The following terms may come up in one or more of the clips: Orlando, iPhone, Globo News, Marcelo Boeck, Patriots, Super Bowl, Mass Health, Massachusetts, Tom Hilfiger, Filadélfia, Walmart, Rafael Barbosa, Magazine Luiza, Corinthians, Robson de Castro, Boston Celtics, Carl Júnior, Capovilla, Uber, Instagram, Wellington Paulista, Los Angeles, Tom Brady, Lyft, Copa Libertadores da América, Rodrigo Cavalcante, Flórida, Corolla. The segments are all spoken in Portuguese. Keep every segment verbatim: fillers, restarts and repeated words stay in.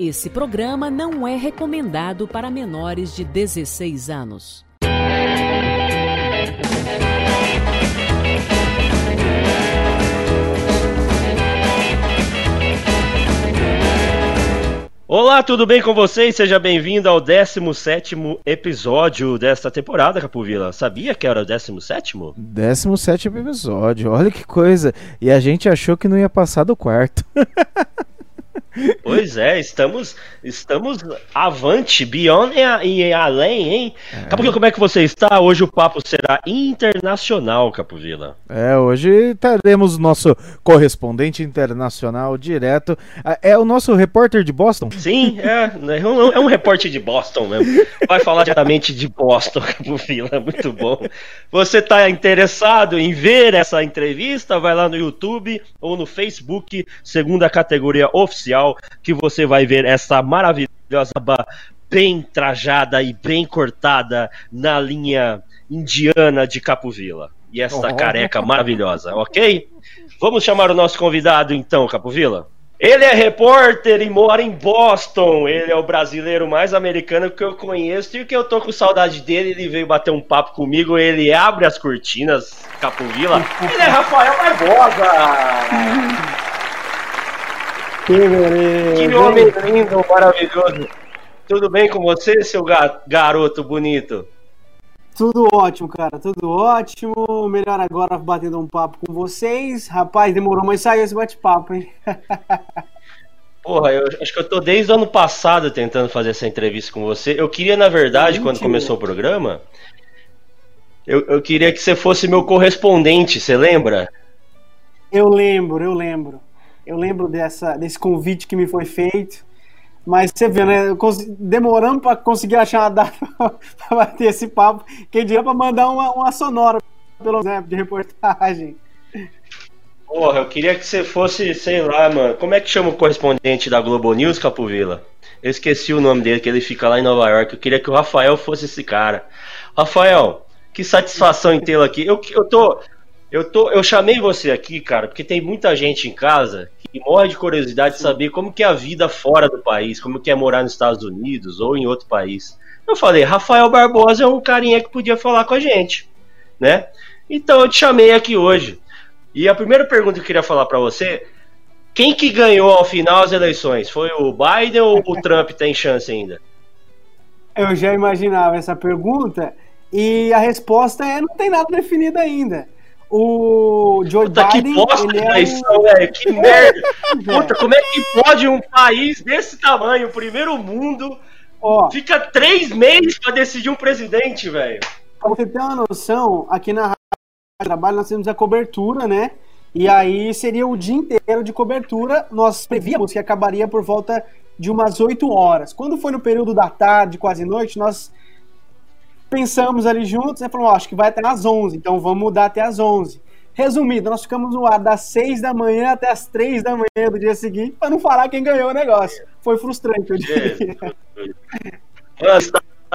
Esse programa não é recomendado para menores de dezesseis anos. Olá, tudo bem com vocês? Seja bem-vindo ao décimo sétimo episódio desta temporada, Capovilla. Sabia que era o décimo sétimo? décimo sétimo episódio, olha que coisa. E a gente achou que não ia passar do quarto. Pois é, estamos, estamos avante, beyond e, e além, hein? É. Capovilla, como é que você está? Hoje o papo será internacional, Capovilla. É, hoje teremos o nosso correspondente internacional direto. É o nosso repórter de Boston? Sim, é, é, um, é um repórter de Boston mesmo. Vai falar diretamente de Boston, Capovilla, muito bom. Você está interessado em ver essa entrevista? Vai lá no YouTube ou no Facebook, segundo a categoria oficial, que você vai ver essa maravilhosa aba bem trajada e bem cortada na linha indiana de Capovilla. E essa oh. careca maravilhosa, ok? Vamos chamar o nosso convidado então, Capovilla. Ele é repórter e mora em Boston. Ele é o brasileiro mais americano que eu conheço e que eu tô com saudade dele. Ele veio bater um papo comigo. Ele abre as cortinas, Capovilla. Ele é Rafael Barbosa. Que homem lindo, maravilhoso. Tudo bem com você, seu garoto bonito? Tudo ótimo, cara, tudo ótimo. Melhor agora batendo um papo com vocês. Rapaz, demorou, mas saiu esse bate-papo, hein? Porra, eu acho que eu tô desde o ano passado tentando fazer essa entrevista com você. Eu queria, na verdade, quando começou o programa, eu, eu queria que você fosse meu correspondente, você lembra? Eu lembro, eu lembro. Eu lembro dessa, desse convite que me foi feito, mas você vê, né? Demorando para conseguir achar uma data para bater esse papo, quem diria para mandar uma, uma sonora, pelo exemplo, de reportagem. Porra, eu queria que você fosse, sei lá, mano. Como é que chama o correspondente da Globo News, Capovilla? Eu esqueci o nome dele, que ele fica lá em Nova York. Eu queria que o Rafael fosse esse cara. Rafael, que satisfação em tê-lo aqui. Eu, eu tô. Eu, tô, eu chamei você aqui, cara, porque tem muita gente em casa que morre de curiosidade de saber como que é a vida fora do país, como que é morar nos Estados Unidos ou em outro país. Eu falei, Rafael Barbosa é um carinha que podia falar com a gente, né? Então eu te chamei aqui hoje. E a primeira pergunta que eu queria falar pra você, quem que ganhou ao final as eleições? Foi o Biden ou o Trump tem chance ainda? Eu já imaginava essa pergunta e a resposta é, não tem nada definido ainda. O Joe Puta, Biden, que bosta de eleição, velho, é um... que merda. Puta, como é que pode um país desse tamanho, primeiro mundo, ó, fica três meses pra decidir um presidente, velho? Pra você ter uma noção, aqui na Rádio Trabalho nós temos a cobertura, né? E aí seria o dia inteiro de cobertura. Nós prevíamos que acabaria por volta de umas oito horas. Quando foi no período da tarde, quase noite, nós... pensamos ali juntos, né? Falamos, oh, acho que vai até às onze, então vamos mudar até às onze. Resumido, nós ficamos no ar das seis da manhã até as três da manhã do dia seguinte, para não falar quem ganhou o negócio. Foi frustrante, eu diria.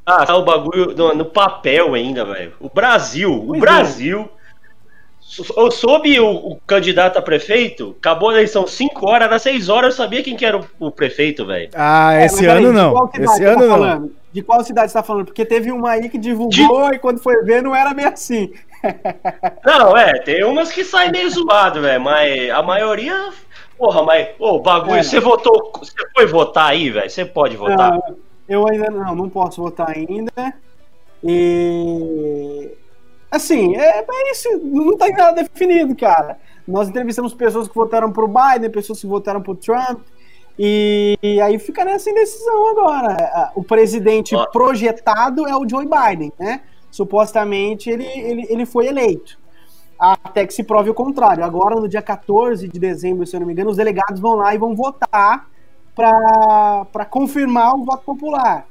Tá o bagulho no, no papel ainda, velho. O Brasil, o Brasil, eu soube o, o candidato a prefeito, acabou a eleição cinco horas, era seis horas, eu sabia quem que era o, o prefeito, velho. Ah, é, esse ano aí, não, esse ano tá não. Falando? De qual cidade você tá falando? Porque teve uma aí que divulgou de... e quando foi ver não era bem assim. Não, é, tem umas que saem meio zoado, velho, mas a maioria... Porra, mas, ô, bagulho, é, você votou, você foi votar aí, velho? Você pode votar? Não, eu ainda não, não posso votar ainda. E... assim, é, é isso, não tá nada definido, cara. Nós entrevistamos pessoas que votaram pro Biden, pessoas que votaram pro Trump, E, e aí fica nessa indecisão agora. O presidente Nossa. projetado é o Joe Biden, né? Supostamente ele, ele, ele foi eleito, até que se prove o contrário. Agora no dia quatorze de dezembro, se eu não me engano, os delegados vão lá e vão votar para confirmar o voto popular.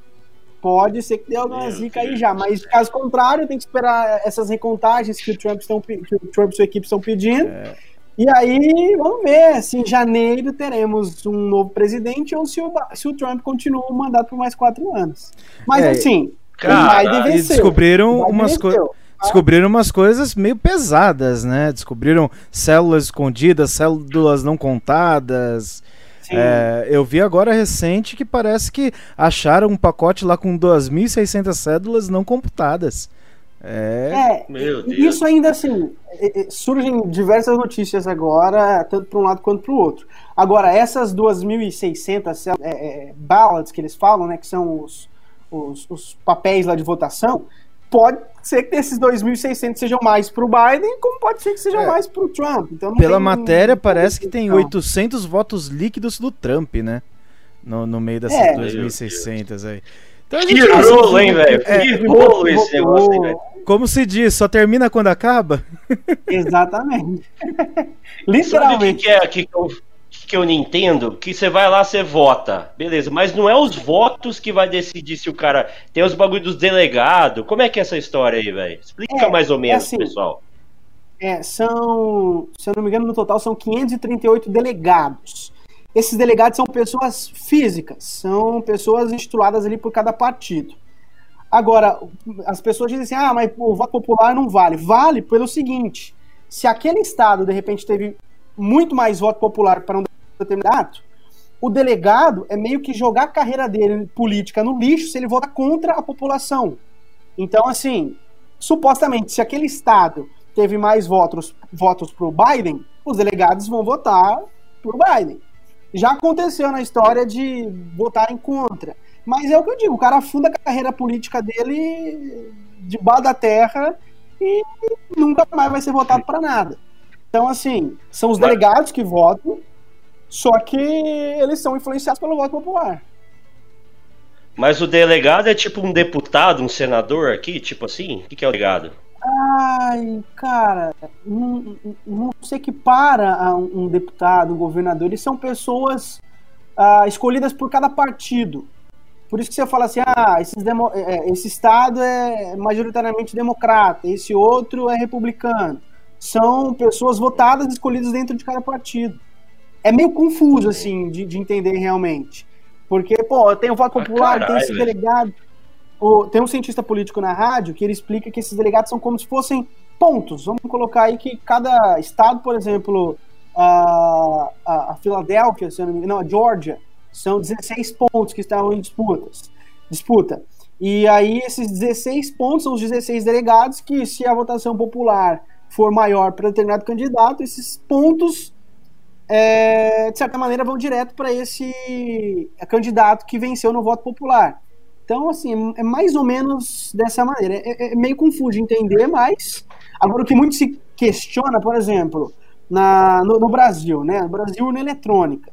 Pode ser que dê alguma zica aí já, mas caso contrário tem que esperar essas recontagens que o Trump, estão, que o Trump e sua equipe estão pedindo. É. E aí, vamos ver se em janeiro teremos um novo presidente ou se o, se o Trump continua o mandato por mais quatro anos. Mas é, assim, cara, o Biden venceu. Descobriram o Biden umas coisas. Descobriram umas coisas meio pesadas, né? Descobriram células escondidas, células não contadas. É, eu vi agora recente que parece que acharam um pacote lá com duas mil e seiscentas cédulas não computadas. É, é Meu Deus. Isso ainda assim, surgem diversas notícias agora, tanto para um lado quanto para o outro. Agora, essas duas mil e seiscentas é, é, ballots que eles falam, né, que são os, os, os papéis lá de votação, pode ser que esses dois mil e seiscentos sejam mais para o Biden, como pode ser que sejam é. mais para o Trump. Então, não Pela tem, matéria, não parece que tem oitocentos votos líquidos do Trump, né? No, no meio dessas é. dois mil e seiscentas aí. Então, que rolo, hein, velho? É, que rolo esse negócio aí, velho. Como se diz, só termina quando acaba? Exatamente. Literalmente. Sabe o que, que, é, que, que eu não entendo? Que você vai lá, você vota. Beleza, mas não é os votos que vai decidir se o cara... Tem os bagulhos dos delegados. Como é que é essa história aí, velho? Explica é, mais ou menos, é assim, pessoal. É, são... Se eu não me engano, no total são quinhentos e trinta e oito delegados. Esses delegados são pessoas físicas, são pessoas intituladas ali por cada partido. Agora, as pessoas dizem assim, ah, mas o voto popular não vale. Vale pelo seguinte, se aquele estado, de repente, teve muito mais voto popular para um determinado, o delegado é meio que jogar a carreira dele política no lixo se ele vota contra a população. Então, assim, supostamente, se aquele estado teve mais votos, votos para o Biden, os delegados vão votar para o Biden. Já aconteceu na história de votarem contra. Mas é o que eu digo, o cara afunda a carreira política dele debaixo da terra e nunca mais vai ser votado para nada. Então, assim, são os delegados que votam, só que eles são influenciados pelo voto popular. Mas o delegado é tipo um deputado, um senador aqui, tipo assim? O que é o delegado? Ai, cara, não, não sei que para um deputado, um governador, eles são pessoas ah, escolhidas por cada partido. Por isso que você fala assim, ah, esses demo, esse estado é majoritariamente democrata, esse outro é republicano. São pessoas votadas, escolhidas dentro de cada partido. É meio confuso, assim, de, de entender realmente. Porque, pô, tem o voto popular, ah, caralho, tem esse delegado... Tem um cientista político na rádio que ele explica que esses delegados são como se fossem pontos. Vamos colocar aí que cada estado, por exemplo, a, a, a Filadélfia, se eu não me engano, não, a Georgia, são dezesseis pontos que estavam em disputas, disputa. E aí esses dezesseis pontos são os dezesseis delegados que, se a votação popular for maior para determinado candidato, esses pontos, é, de certa maneira, vão direto para esse candidato que venceu no voto popular. Então, assim, é mais ou menos dessa maneira. É, é meio confuso de entender, mas... Agora, o que muito se questiona, por exemplo, na, no, no Brasil, né? No Brasil, urna eletrônica.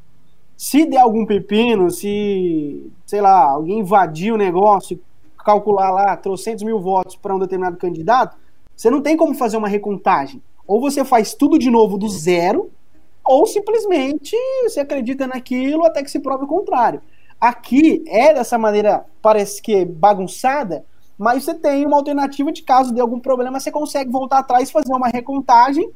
Se der algum pepino, se, sei lá, alguém invadir o negócio, calcular lá trocentos mil votos para um determinado candidato, você não tem como fazer uma recontagem. Ou você faz tudo de novo do zero, ou simplesmente você acredita naquilo até que se prove o contrário. Aqui é dessa maneira, parece que bagunçada, mas você tem uma alternativa de caso de algum problema, você consegue voltar atrás, fazer uma recontagem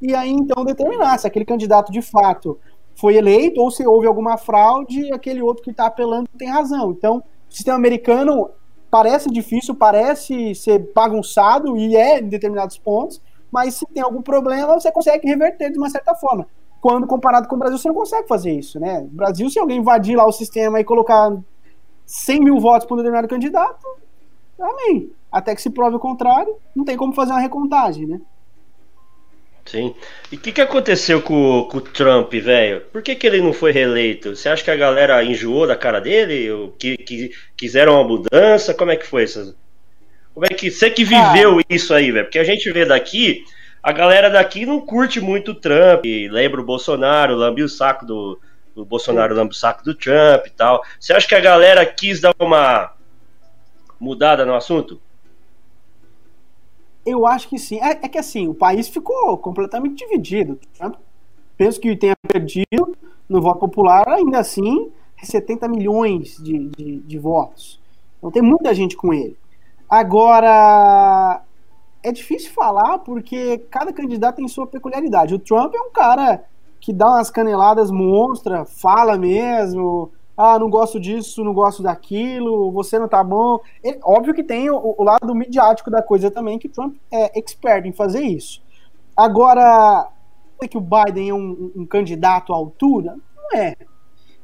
e aí então determinar se aquele candidato de fato foi eleito ou se houve alguma fraude e aquele outro que está apelando tem razão. Então, o sistema americano parece difícil, parece ser bagunçado e é em determinados pontos, mas se tem algum problema você consegue reverter de uma certa forma. Quando comparado com o Brasil, você não consegue fazer isso, né? No Brasil, se alguém invadir lá o sistema e colocar cem mil votos para um determinado candidato, amém. Até que se prove o contrário, não tem como fazer uma recontagem, né? Sim. E o que, que aconteceu com, com o Trump, velho? Por que, que ele não foi reeleito? Você acha que a galera enjoou da cara dele? Ou que, que quiseram uma mudança? Como é que foi isso? Como é que você que viveu ah. isso aí, velho? Porque a gente vê daqui... A galera daqui não curte muito o Trump, lembra o Bolsonaro, lambe o saco do, do Bolsonaro, lambe o saco do Trump e tal. Você acha que a galera quis dar uma mudada no assunto? Eu acho que sim. É, é que assim, o país ficou completamente dividido. Trump, penso que tenha perdido no voto popular, ainda assim, setenta milhões de, de, de votos. Então tem muita gente com ele. Agora... É difícil falar porque cada candidato tem sua peculiaridade. O Trump é um cara que dá umas caneladas monstra, fala mesmo, ah, não gosto disso, não gosto daquilo, você não tá bom. Ele, óbvio que tem o, o lado midiático da coisa também, que o Trump é expert em fazer isso. Agora, é que o Biden é um, um candidato à altura? Não é.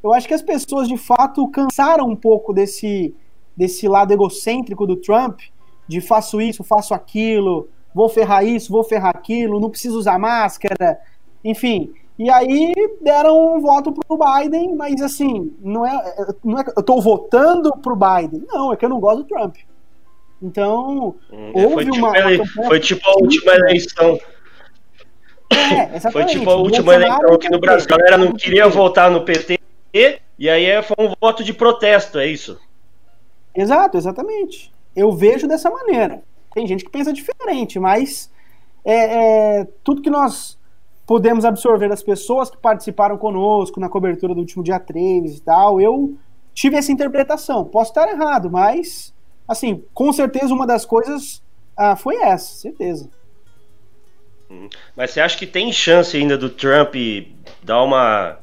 eu acho que as pessoas de fato cansaram um pouco desse, desse lado egocêntrico do Trump, de faço isso, faço aquilo, vou ferrar isso, vou ferrar aquilo, não preciso usar máscara, enfim. E aí deram um voto pro Biden, mas assim, não é, não é eu tô votando pro Biden, não, é que eu não gosto do Trump. Então, hum, houve foi uma... Tipo, foi tipo a última eleição. É, foi tipo a última eleição aqui no Brasil. A galera não queria votar no P T, e aí foi um voto de protesto, é isso? Exato, exatamente. Eu vejo dessa maneira. Tem gente que pensa diferente, mas é, é, tudo que nós podemos absorver das pessoas que participaram conosco na cobertura do último dia três e tal, eu tive essa interpretação. Posso estar errado, mas assim, com certeza uma das coisas ah, foi essa, certeza. Mas você acha que tem chance ainda do Trump dar uma,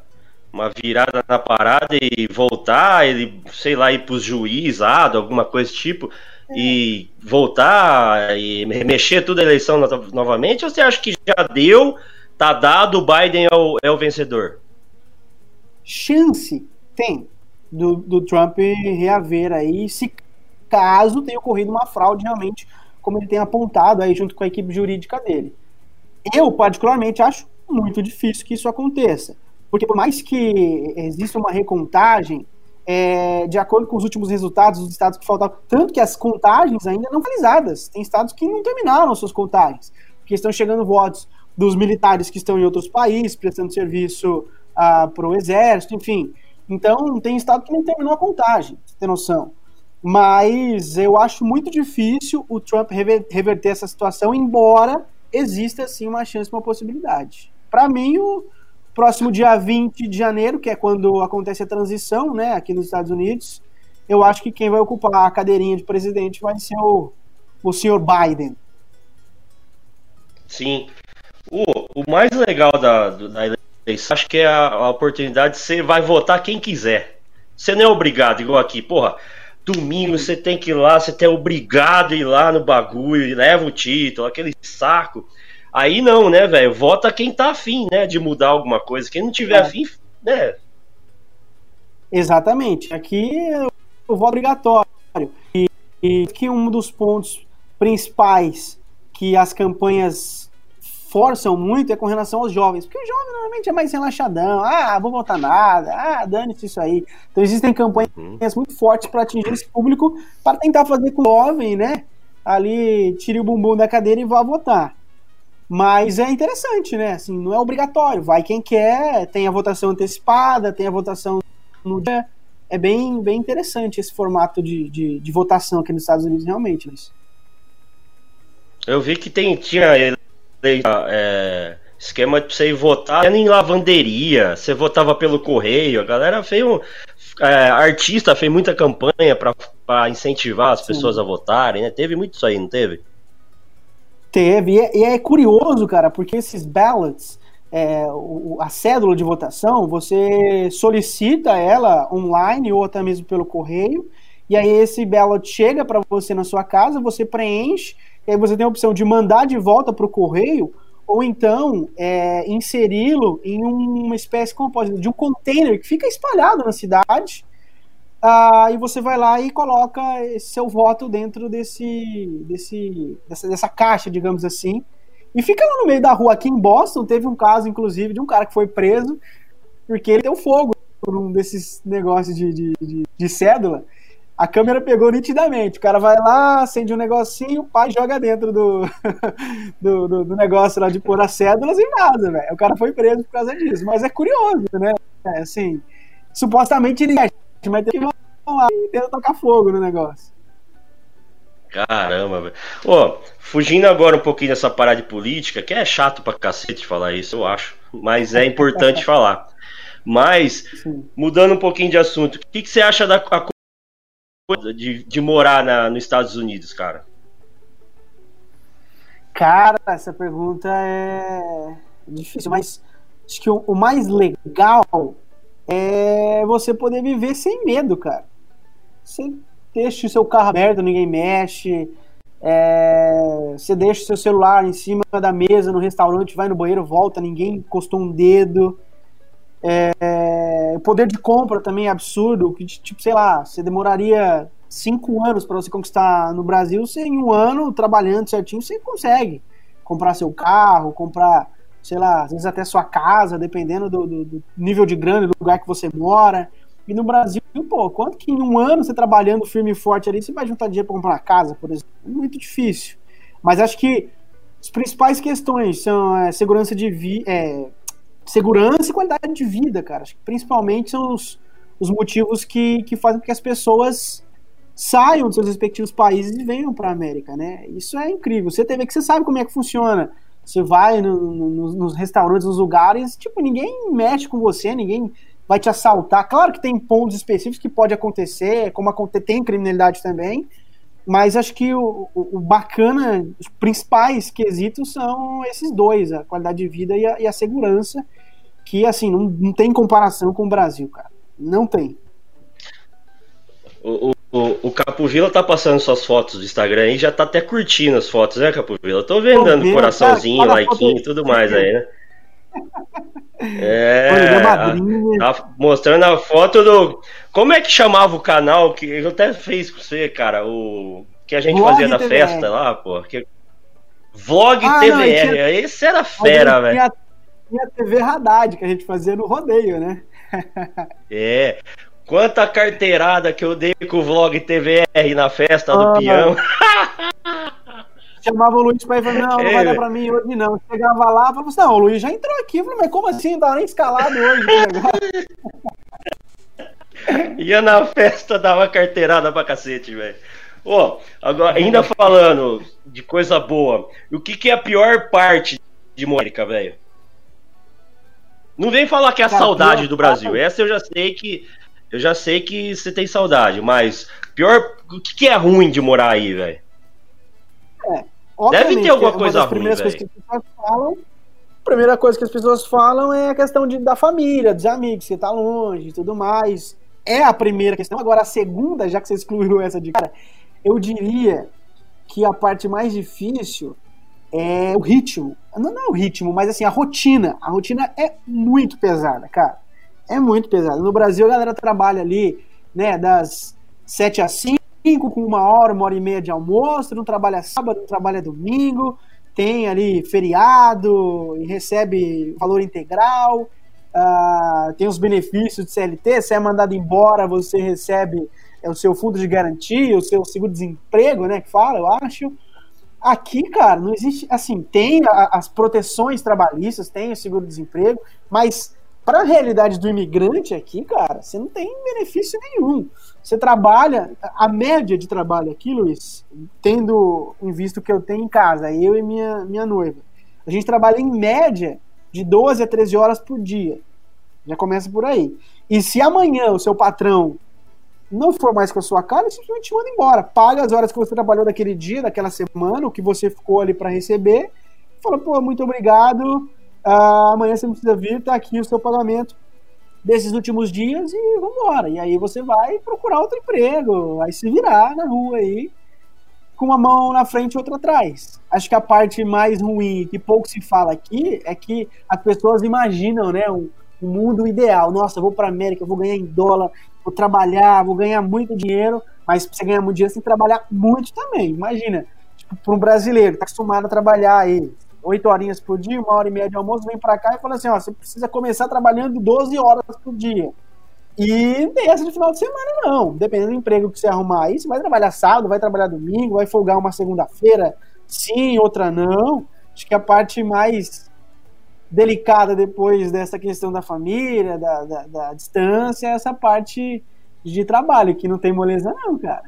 uma virada na parada e voltar, ele, sei lá, ir para os juizados, alguma coisa do tipo, é. e voltar e mexer toda a eleição no, novamente? Ou você acha que já deu, tá dado, o Biden é o, é o vencedor? Chance tem do, do Trump reaver aí, se caso tenha ocorrido uma fraude realmente, como ele tem apontado aí junto com a equipe jurídica dele. Eu, particularmente, acho muito difícil que isso aconteça, porque por mais que exista uma recontagem, é, de acordo com os últimos resultados dos estados que faltavam, tanto que as contagens ainda não realizadas, tem estados que não terminaram suas contagens, porque estão chegando votos dos militares que estão em outros países, prestando serviço ah, para o exército, enfim. Então, tem estado que não terminou a contagem, você tem noção. Mas eu acho muito difícil o Trump reverter essa situação, embora exista sim uma chance, uma possibilidade. Para mim, o próximo dia vinte de janeiro, que é quando acontece a transição, né, aqui nos Estados Unidos, eu acho que quem vai ocupar a cadeirinha de presidente vai ser o, o senhor Biden. Sim. O, o mais legal da, da eleição, acho que é a, a oportunidade de você vai votar quem quiser. Você não é obrigado, igual aqui, porra. Domingo você tem que ir lá, você é obrigado a ir lá no bagulho e leva o título, aquele saco. Aí não, né, velho? Vota quem tá afim, né, de mudar alguma coisa. Quem não tiver é. afim, né? Exatamente. Aqui o voto obrigatório. E, e que um dos pontos principais que as campanhas forçam muito é com relação aos jovens. Porque o jovem normalmente é mais relaxadão. Ah, vou votar nada. Ah, dane-se isso aí. Então existem campanhas uhum. muito fortes para atingir esse público, para tentar fazer com o jovem, né? Ali, tire o bumbum da cadeira e vá votar. Mas é interessante, né? Assim, não é obrigatório. Vai quem quer, tem a votação antecipada, tem a votação no dia. É bem, bem interessante esse formato de, de, de votação aqui nos Estados Unidos, realmente. Mas... eu vi que tem, tinha... É, esquema de você ir votar em lavanderia, você votava pelo correio, a galera fez um é, artista fez muita campanha para incentivar as Sim. pessoas a votarem, né? Teve muito isso aí, não teve? Teve, e é, e é curioso, cara, porque esses ballots, é, o, a cédula de votação, você solicita ela online ou até mesmo pelo correio, e aí esse ballot chega para você na sua casa, você preenche. E aí você tem a opção de mandar de volta para o correio ou então é, inseri-lo em uma espécie, como pode dizer, de um container que fica espalhado na cidade, uh, e você vai lá e coloca seu voto dentro desse, desse dessa, dessa caixa, digamos assim, e fica lá no meio da rua. Aqui em Boston teve um caso, inclusive, de um cara que foi preso porque ele deu fogo por um desses negócios de, de, de, de cédula. A câmera pegou nitidamente. O cara vai lá, acende um negocinho, o pai joga dentro do, do, do, do negócio lá de pôr as cédulas e vaza, velho. O cara foi preso por causa disso. Mas é curioso, né? É, assim, supostamente ele mexe, mas tem que ir lá e tenta tocar fogo no negócio. Caramba, velho. Ó, fugindo agora um pouquinho dessa parada de política, que é chato pra cacete falar isso, eu acho. Mas é importante falar. Mas, Sim. mudando um pouquinho de assunto, o que, que você acha da a... De, de morar na, nos Estados Unidos, cara? Cara, essa pergunta é difícil, mas acho que o, o mais legal é você poder viver sem medo, cara. Você deixa o seu carro aberto, ninguém mexe, é, você deixa o seu celular em cima da mesa no restaurante, vai no banheiro, volta, ninguém encostou um dedo. É, o poder de compra também é absurdo, que, tipo, sei lá, você demoraria cinco anos para você conquistar no Brasil, você em um ano, trabalhando certinho, você consegue comprar seu carro, comprar, sei lá, às vezes até sua casa, dependendo do, do, do nível de grana, do lugar que você mora. E no Brasil, pô, quanto que em um ano você trabalhando firme e forte ali, você vai juntar dinheiro para comprar uma casa, por exemplo? É muito difícil. Mas acho que as principais questões são é, segurança de vi- é, segurança e qualidade de vida, cara. Acho que principalmente são os, os motivos que, que fazem com que as pessoas saiam dos seus respectivos países e venham para a América, né? Isso é incrível. Você tem que você sabe como é que funciona. Você vai no, no, nos restaurantes, nos lugares, tipo, ninguém mexe com você, ninguém vai te assaltar. Claro que tem pontos específicos que pode acontecer, como acontecer, tem criminalidade também, mas acho que o, o bacana, os principais quesitos são esses dois, a qualidade de vida e a, e a segurança, que, assim, não, não tem comparação com o Brasil, cara. Não tem. O, o, o Capovilla tá passando suas fotos do Instagram e já tá até curtindo as fotos, né, Capovilla? Eu tô vendo, dando oh, coraçãozinho, cara, like e tudo mais aí, né? É, olha, a, tá mostrando a foto do... Como é que chamava o canal que eu até fiz com você, cara? O que a gente Vlog fazia da T V R. Festa lá, pô. Que... Vlog ah, T V R. Não, tinha... Esse era fera, velho. Tinha, tinha a T V Haddad que a gente fazia no rodeio, né? É. Quanta carteirada que eu dei com o Vlog T V R na festa ah, do peão. Chamava o Luiz pra ele e falava, não, não é, vai dar pra mim hoje não. Chegava lá, falava assim, não, o Luiz já entrou aqui. Eu falei, mas como assim? Não tava nem escalado hoje. Ia na festa, dava carteirada pra cacete, velho. Ó, agora, ainda falando de coisa boa, o que que é a pior parte de Mônica, velho? Não vem falar que é a Cara, saudade do Brasil. Essa eu já sei que... Eu já sei que você tem saudade, mas pior, o que, que é ruim de morar aí, velho? É, deve ter alguma coisa ruim, velho. A primeira coisa que as pessoas falam é a questão de, da família, dos amigos, que tá longe e tudo mais. É a primeira questão. Agora, a segunda, já que você excluiu essa de cara, eu diria que a parte mais difícil é o ritmo. Não, não é o ritmo, mas assim, a rotina. A rotina é muito pesada, cara. É muito pesado. No Brasil, a galera trabalha ali, né, das sete às cinco, com uma hora, uma hora e meia de almoço, não trabalha sábado, não trabalha domingo, tem ali feriado, e recebe valor integral, uh, tem os benefícios de C L T, se é mandado embora, você recebe é, o seu fundo de garantia, o seu seguro-desemprego, né, que fala, eu acho. Aqui, cara, não existe, assim, tem a, as proteções trabalhistas, tem o seguro-desemprego, mas... Para a realidade do imigrante aqui, cara, você não tem benefício nenhum. Você trabalha, a média de trabalho aqui, Luiz, tendo em visto que eu tenho em casa, eu e minha, minha noiva, a gente trabalha em média de doze a treze horas por dia. Já começa por aí. E se amanhã o seu patrão não for mais com a sua cara, ele simplesmente manda embora. Paga as horas que você trabalhou daquele dia, daquela semana, o que você ficou ali para receber, fala, pô, muito obrigado... Uh, amanhã você não precisa vir, tá aqui o seu pagamento desses últimos dias e vambora. E aí você vai procurar outro emprego, vai se virar na rua aí, com uma mão na frente e outra atrás. Acho que a parte mais ruim, que pouco se fala aqui, é que as pessoas imaginam, né, um, um mundo ideal. Nossa, eu vou pra América, eu vou ganhar em dólar, vou trabalhar, vou ganhar muito dinheiro, mas pra você ganhar muito dinheiro, você tem que trabalhar muito também. Imagina, tipo, pra um brasileiro que tá acostumado a trabalhar aí oito horinhas por dia, uma hora e meia de almoço, vem pra cá e fala assim, ó, você precisa começar trabalhando doze horas por dia. E não tem essa de final de semana, não. Dependendo do emprego que você arrumar aí, você vai trabalhar sábado, vai trabalhar domingo, vai folgar uma segunda-feira, sim, outra não. Acho que a parte mais delicada depois dessa questão da família, da, da, da distância, é essa parte de trabalho, que não tem moleza não, cara.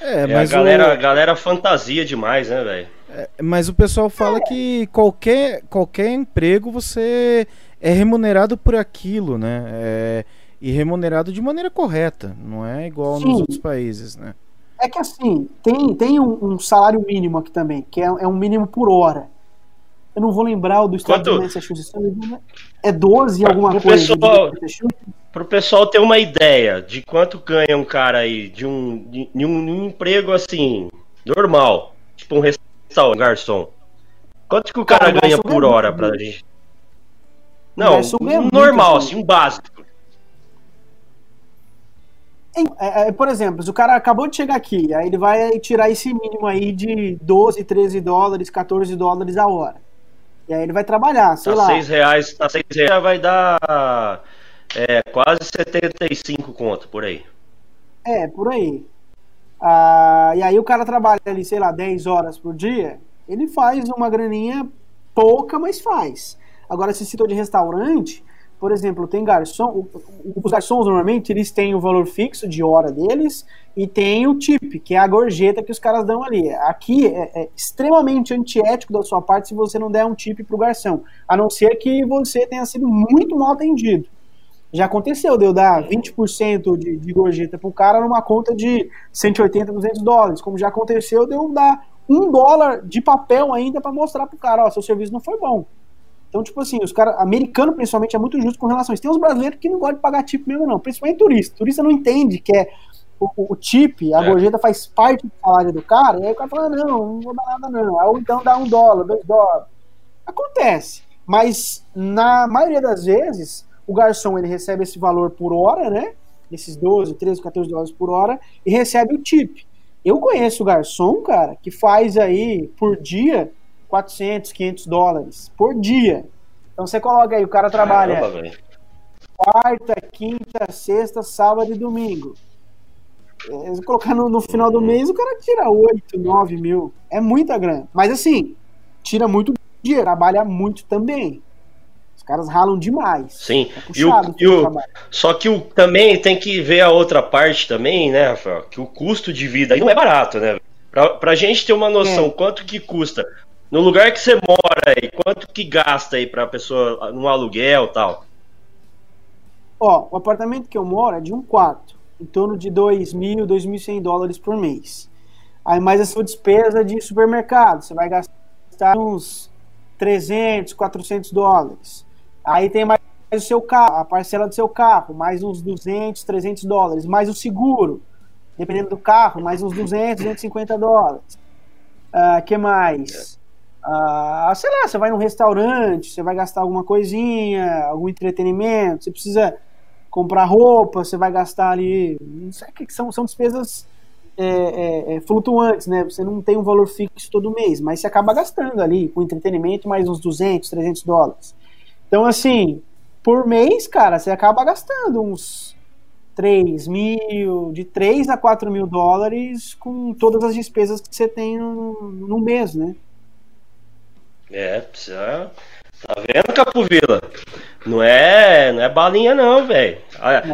É, mas é, a galera, o... a galera fantasia demais, né, velho? É, mas o pessoal fala é. que qualquer, qualquer emprego você é remunerado por aquilo, né? É, e remunerado de maneira correta, não é igual Sim. nos outros países, né? É que assim, tem, tem um, um salário mínimo aqui também, que é, é um mínimo por hora. Eu não vou lembrar o do estado Quanto... de Massachusetts. É doze pra, alguma pro coisa. Pessoal... Para o pessoal ter uma ideia de quanto ganha um cara aí de um, de, de um emprego assim, normal, tipo um restaurante, um garçom. Quanto que o cara, cara ganha por hora pra gente? Não, é normal, assim, um básico. É, é, por exemplo, se o cara acabou de chegar aqui, aí ele vai tirar esse mínimo aí de doze, treze dólares, quatorze dólares a hora. E aí ele vai trabalhar, sei tá lá. seis reais, tá seis reais vai dar é, quase setenta e cinco conto, por aí. É, por aí. Ah, e aí o cara trabalha ali, sei lá, dez horas por dia, ele faz uma graninha pouca, mas faz. Agora, se citou de restaurante, por exemplo, tem garçom, os garçons normalmente eles têm o valor fixo de hora deles e tem o tip, que é a gorjeta que os caras dão ali. Aqui é, é extremamente antiético da sua parte se você não der um tip pro garçom, a não ser que você tenha sido muito mal atendido. Já aconteceu de eu dar vinte por cento de, de gorjeta pro cara numa conta de cento e oitenta, duzentos dólares, como já aconteceu de eu dar um dólar de papel ainda para mostrar pro cara, ó, seu serviço não foi bom. Então, tipo assim, os caras, americano principalmente, é muito justo com relação a isso. Tem uns brasileiros que não gostam de pagar tip mesmo, não. Principalmente turista. Turista não entende que é o, o tip, a é. gorjeta faz parte do salário do cara, e aí o cara fala, não, não vou dar nada, não. Ou então dá um dólar, dois dólares. Acontece. Mas, na maioria das vezes, o garçom, ele recebe esse valor por hora, né? Esses doze, treze, quatorze dólares por hora, e recebe o tip. Eu conheço o garçom, cara, que faz aí, por dia, quatrocentos, quinhentos dólares por dia. Então você coloca aí, o cara trabalha Caramba, quarta, quinta, sexta, sábado e domingo. É, colocar no, no final do mês, o cara tira oito, nove mil. É muita grana. Mas assim, tira muito dinheiro, trabalha muito também. Os caras ralam demais. Sim. É puxado e o, e o, o só que o, também tem que ver a outra parte também, né, Rafael? Que o custo de vida aí não é barato, né? Pra, pra gente ter uma noção, é. quanto que custa... No lugar que você mora aí, quanto que gasta aí pra pessoa no aluguel e tal? Ó, o apartamento que eu moro é de um quarto, em torno de dois mil, dois mil e cem dólares por mês. Aí mais a sua despesa de supermercado, você vai gastar uns trezentos, quatrocentos dólares. Aí tem mais o seu carro, a parcela do seu carro, mais uns duzentos, trezentos dólares, mais o seguro, dependendo do carro, mais uns duzentos, duzentos e cinquenta dólares. Ah, que mais? Ah, sei lá, você vai num restaurante, você vai gastar alguma coisinha, algum entretenimento, você precisa comprar roupa, você vai gastar ali, não sei o que são, são despesas é, é, flutuantes, né? Você não tem um valor fixo todo mês, mas você acaba gastando ali com entretenimento mais uns duzentos, trezentos dólares. Então assim, por mês, cara, você acaba gastando uns três mil, de três a quatro mil dólares com todas as despesas que você tem no, no mês, né? É, precisa... Tá vendo, Capovilla? Não é, não é balinha não, velho.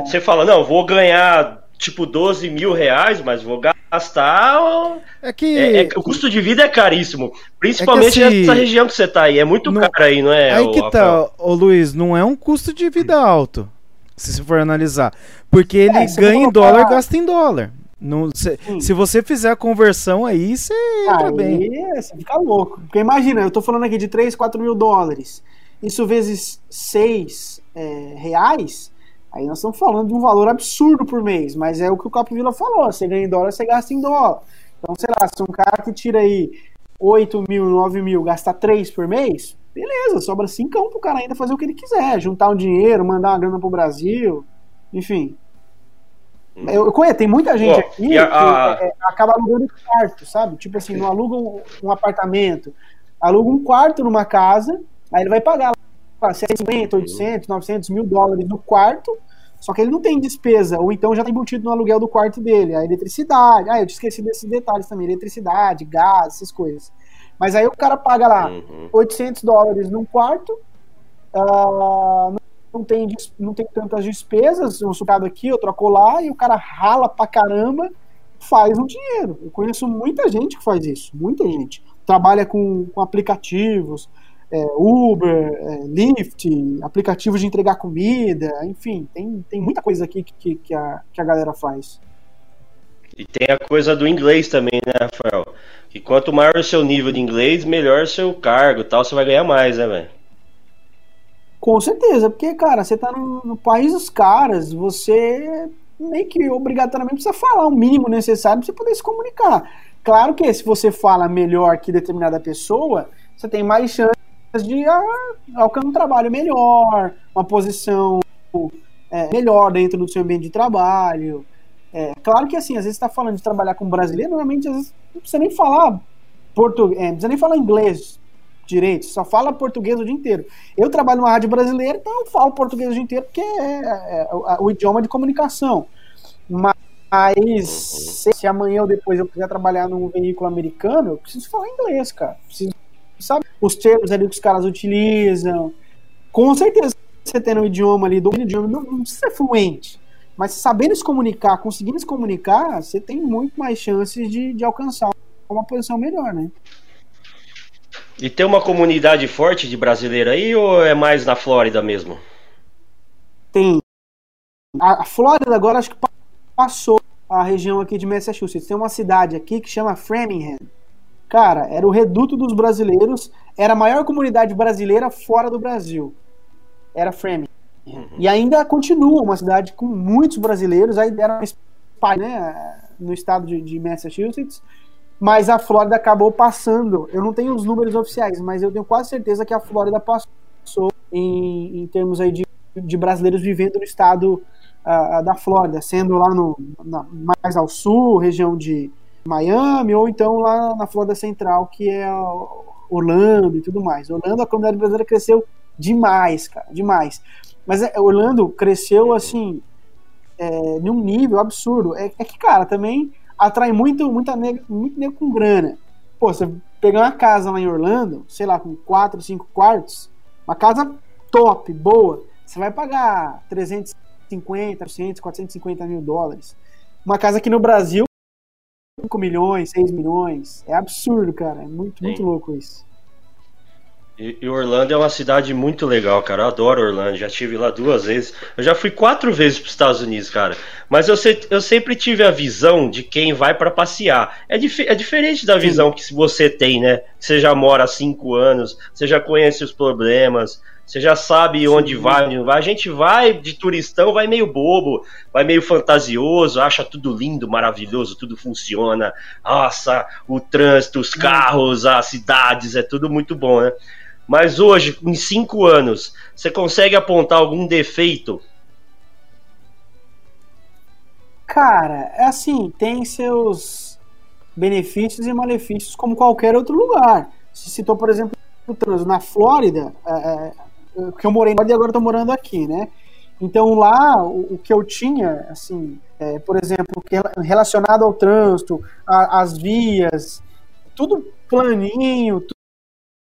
Você fala, não, vou ganhar tipo doze mil reais, mas vou gastar... É que... É, é, o custo de vida é caríssimo. Principalmente é assim, nessa região que você tá aí. É muito não... caro aí, não é? Aí que tá, ô Luiz, não é um custo de vida alto, se você for analisar. Porque ele é, ganha em dólar, gasta em dólar. Não, se, se você fizer a conversão aí, você entra aí, bem. Você fica louco. Porque imagina, eu tô falando aqui de três, quatro mil dólares. Isso vezes seis é, reais, aí nós estamos falando de um valor absurdo por mês. Mas é o que o Capovilla falou, você ganha em dólar, você gasta em dólar. Então, sei lá, se um cara que tira aí oito mil, nove mil, gasta três por mês, beleza, sobra cinco pro cara ainda fazer o que ele quiser. Juntar um dinheiro, mandar uma grana pro Brasil, enfim... Eu conheço, tem muita gente oh, aqui a, a... que é, acaba alugando quarto, sabe? Tipo assim, não aluga um, um apartamento, aluga um quarto numa casa, aí ele vai pagar lá seiscentos, oitocentos, novecentos mil dólares no quarto, só que ele não tem despesa, ou então já tá embutido no aluguel do quarto dele, a eletricidade, ah, eu te esqueci desses detalhes também, eletricidade, gás, essas coisas. Mas aí o cara paga lá uhum. oitocentos dólares num quarto, ah, uh, Não tem, não tem tantas despesas, um sucado aqui, eu troco lá, e o cara rala pra caramba, faz um dinheiro. Eu conheço muita gente que faz isso, muita gente. Trabalha com, com aplicativos, é, Uber, é, Lyft, aplicativos de entregar comida, enfim, tem, tem muita coisa aqui que, que, que, a, que a galera faz. E tem a coisa do inglês também, né, Rafael? Que quanto maior o seu nível de inglês, melhor o seu cargo e tal, você vai ganhar mais, né, velho? Com certeza, porque, cara, você tá no, no país dos caras, você meio que obrigatoriamente precisa falar o mínimo necessário pra você poder se comunicar. Claro que se você fala melhor que determinada pessoa, você tem mais chance de ah, alcançar um trabalho melhor, uma posição é, melhor dentro do seu ambiente de trabalho. É, claro que assim, às vezes você está falando de trabalhar com brasileiro, normalmente às vezes não precisa nem falar português, é, não precisa nem falar inglês direito, só fala português o dia inteiro. Eu trabalho numa rádio brasileira, então eu falo português o dia inteiro, porque é, é, é o idioma de comunicação. Mas se, se amanhã ou depois eu quiser trabalhar num veículo americano, eu preciso falar inglês, cara. Preciso saber os termos ali que os caras utilizam. Com certeza, você tendo um idioma ali, do idioma, não, não precisa ser fluente. Mas sabendo se comunicar, conseguindo se comunicar, você tem muito mais chances de, de alcançar uma posição melhor, né? E tem uma comunidade forte de brasileiro aí ou é mais na Flórida mesmo? Tem. A Flórida agora acho que passou a região aqui de Massachusetts. Tem uma cidade aqui que chama Framingham. Cara, era o reduto dos brasileiros, era a maior comunidade brasileira fora do Brasil. Era Framingham. Uhum. E ainda continua uma cidade com muitos brasileiros. Aí deram um espalho, né, no estado de, de Massachusetts. Mas a Flórida acabou passando. Eu não tenho os números oficiais, mas eu tenho quase certeza que a Flórida passou em, em termos aí de, de brasileiros vivendo no estado uh, da Flórida, sendo lá no, na, mais ao sul, região de Miami, ou então lá na Flórida Central, que é Orlando e tudo mais. Orlando, a comunidade brasileira cresceu demais, cara, demais. Mas é, Orlando cresceu, assim, é, num nível absurdo. É, é que, cara, também atrai muito, muita nega, muito nego com grana. Pô, você pegar uma casa lá em Orlando, sei lá, com quatro, cinco quartos, uma casa top, boa, você vai pagar trezentos e cinquenta, quatrocentos e cinquenta mil dólares. Uma casa aqui no Brasil, cinco milhões, seis milhões. É absurdo, cara. É muito, Sim. muito louco isso. E Orlando é uma cidade muito legal, cara. Eu adoro Orlando, já estive lá duas vezes. Eu já fui quatro vezes para os Estados Unidos, cara. Mas eu, se, eu sempre tive a visão de quem vai para passear. É, dif, é diferente da Sim. visão que você tem, né? Você já mora há cinco anos, você já conhece os problemas, você já sabe Sim. onde vai, onde vai. A gente vai de turistão, vai meio bobo, vai meio fantasioso, acha tudo lindo, maravilhoso, tudo funciona. Nossa, o trânsito, os carros, as cidades, é tudo muito bom, né? Mas hoje, em cinco anos, você consegue apontar algum defeito? Cara, é assim, tem seus benefícios e malefícios como qualquer outro lugar. Você citou, por exemplo, o trânsito na Flórida, é, é, que eu morei e agora estou morando aqui, né? Então lá, o, o que eu tinha, assim, é, por exemplo, relacionado ao trânsito, a, as vias, tudo planinho, tudo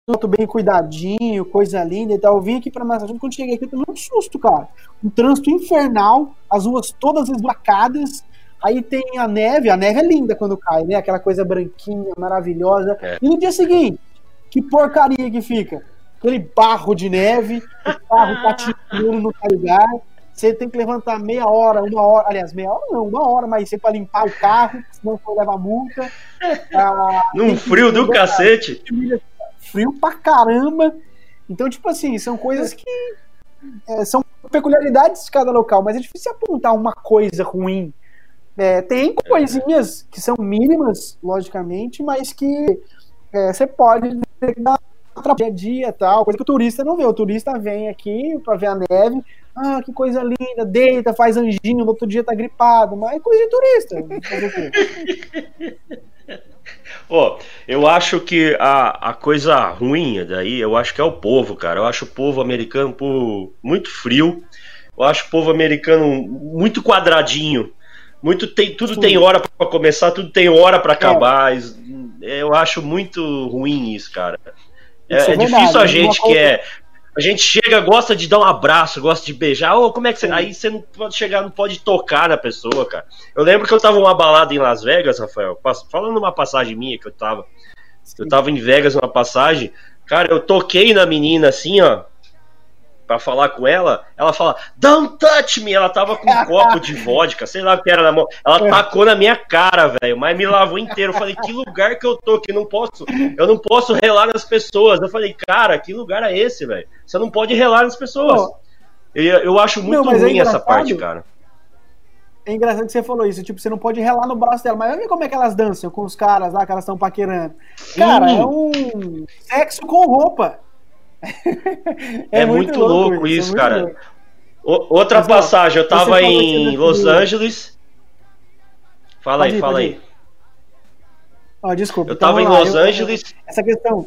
tudo bem cuidadinho, coisa linda e tal. Eu vim aqui pra Massachusetts, quando cheguei aqui eu tomei um susto, cara. Um trânsito infernal, as ruas todas esblacadas, aí tem a neve, a neve é linda quando cai, né? Aquela coisa branquinha, maravilhosa. É. E no dia seguinte, que porcaria que fica? Aquele barro de neve, o carro patinando no lugar, você tem que levantar meia hora, uma hora, aliás, meia hora não, uma hora, mas você pra limpar o carro, senão você leva multa. Ah, Num frio do cacete! A... frio pra caramba. Então, tipo assim, são coisas que é, são peculiaridades de cada local, mas é difícil apontar uma coisa ruim. É, tem coisinhas que são mínimas, logicamente, mas que é, você pode dar dia a dia, tal, coisa que o turista não vê. O turista vem aqui pra ver a neve, ah, que coisa linda, deita, faz anjinho, no outro dia tá gripado, mas é coisa de turista. Fazer o quê? Ó, oh, eu acho que a, a coisa ruim daí, eu acho que é o povo, cara. Eu acho o povo americano um povo muito frio. Eu acho o povo americano muito quadradinho. Muito tem, tudo Sim. tem hora pra começar, tudo tem hora pra acabar. É. Eu acho muito ruim isso, cara. É, isso é, é difícil a gente que é... A gente chega, gosta de dar um abraço, gosta de beijar. Ô, oh, como é que você... Aí você não pode chegar, não pode tocar na pessoa, cara. Eu lembro que eu tava numa balada em Las Vegas, Rafael. Falando uma passagem minha que eu tava. Sim. Eu tava em Vegas numa passagem. Cara, eu toquei na menina assim, ó. Pra falar com ela. Ela fala, don't touch me. Ela tava com um copo de vodka, sei lá o que era na mão. Ela tacou na minha cara, velho. Mas me lavou inteiro. Eu falei, que lugar que eu tô? Que não posso, eu não posso relar nas pessoas. Eu falei, cara, que lugar é esse, velho? Você não pode relar nas pessoas. Não, eu, eu acho muito não, ruim é essa parte, cara. É engraçado que você falou isso. Tipo, você não pode relar no braço dela. Mas olha como é que elas dançam com os caras lá que elas estão paquerando. Cara, hum. é um sexo com roupa. É, é muito, muito louco, louco isso, é cara. Louco. O, outra Mas, passagem, eu tava em de... Los Angeles. Fala pode aí, ir, fala aí. Ah, desculpa. Eu então, tava em lá. Los eu, Angeles. Essa questão.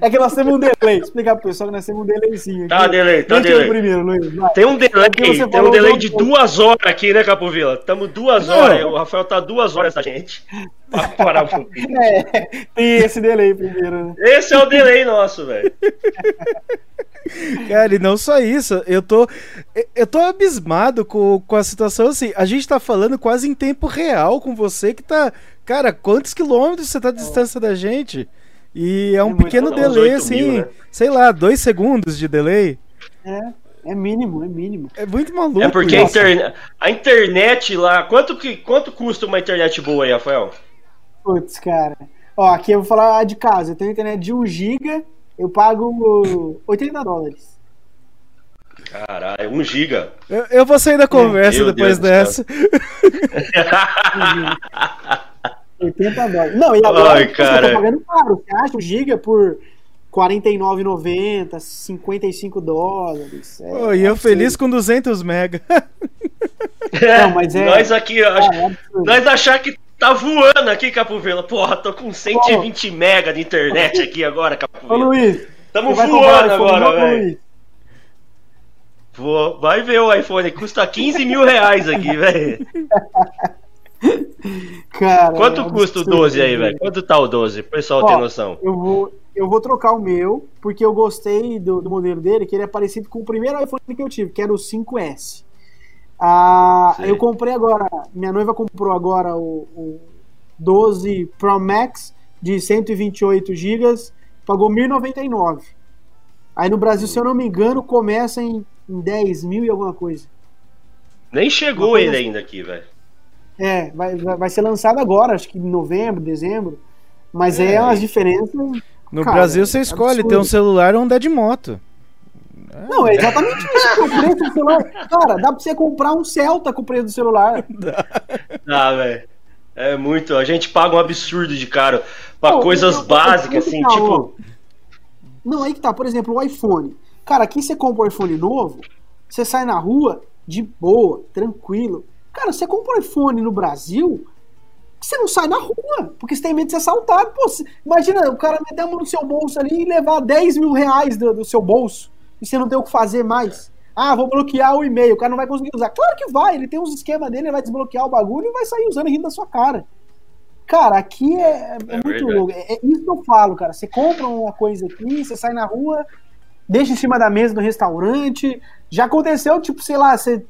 É que nós temos um delay. Explicar pro pessoal que nós temos um delayzinho. Tá, delay, tá, Quem delay. Primeiro, Luiz? Tem um delay, é tem um delay de pouco. duas horas aqui, né, Capovilla? Estamos duas horas. Não. O Rafael tá duas horas da gente. Pra parar um pouquinho. É, tem esse delay primeiro. Né? Esse é o delay nosso, velho. Cara, e não só isso. Eu tô, eu tô abismado com, com a situação assim. A gente tá falando quase em tempo real com você que tá. Cara, quantos quilômetros você tá de distância da gente? E é um é pequeno muito, delay, mil, assim, né? Sei lá, dois segundos de delay. É, é mínimo, é mínimo. É muito maluco. É porque a, interne- a internet lá... Quanto, que, quanto custa uma internet boa aí, Rafael? Putz, cara. Ó, aqui eu vou falar de casa. Eu tenho internet de um giga, eu pago oitenta dólares. Caralho, um giga. Eu, eu vou sair da conversa Meu depois Deus dessa. oitenta dólares. Não, e agora Ai, cara. você tá pagando caro. Você acha um giga por quarenta e nove reais e noventa centavos, cinquenta e cinco dólares. É, oh, e eu feliz com duzentos mega. É, não, mas é, nós aqui, é, ach... é nós achar que tá voando aqui, Capovilla. Porra, tô com cento e vinte oh. mega de internet aqui agora, Capovilla. Ô, Luiz, tamo voando agora, velho. Vou... Vai ver o iPhone, custa quinze mil reais aqui, velho. Cara, quanto é custa o doze aí, velho? Quanto tá o doze? O pessoal Ó, tem noção. Eu vou, eu vou trocar o meu, porque eu gostei do, do modelo dele, que ele é parecido com o primeiro iPhone que eu tive, que era o cinco S. Ah, eu comprei agora, minha noiva comprou agora o, o doze Pro Max de cento e vinte e oito gigas, pagou mil e noventa e nove. Aí no Brasil, se eu não me engano, começa em, em dez mil e alguma coisa. Nem chegou coisa ele assim. ainda aqui, velho. É, vai, vai ser lançado agora, acho que em novembro, dezembro. Mas é, é umas diferenças. No cara, Brasil você é escolhe absurdo. ter um celular ou andar de moto. Não, é exatamente isso. O preço do celular. Cara, dá pra você comprar um Celta com o preço do celular. Dá, dá velho. É muito. A gente paga um absurdo de caro pra não, coisas não, básicas, assim, tá, tipo. Não, aí que tá, por exemplo, o iPhone. Cara, aqui você compra um iPhone novo, você sai na rua de boa, tranquilo. Cara, você compra um iPhone no Brasil, você não sai na rua, porque você tem medo de ser assaltado. Pô, você... Imagina, o cara meter a mão no seu bolso ali e levar dez mil reais do, do seu bolso e você não tem o que fazer mais. Ah, vou bloquear o e-mail, o cara não vai conseguir usar. Claro que vai, ele tem uns esquemas dele, ele vai desbloquear o bagulho e vai sair usando rindo da sua cara. Cara, aqui é, é, é muito louco. É, é isso que eu falo, cara. Você compra uma coisa aqui, você sai na rua, deixa em cima da mesa do restaurante. Já aconteceu, tipo, sei lá, você...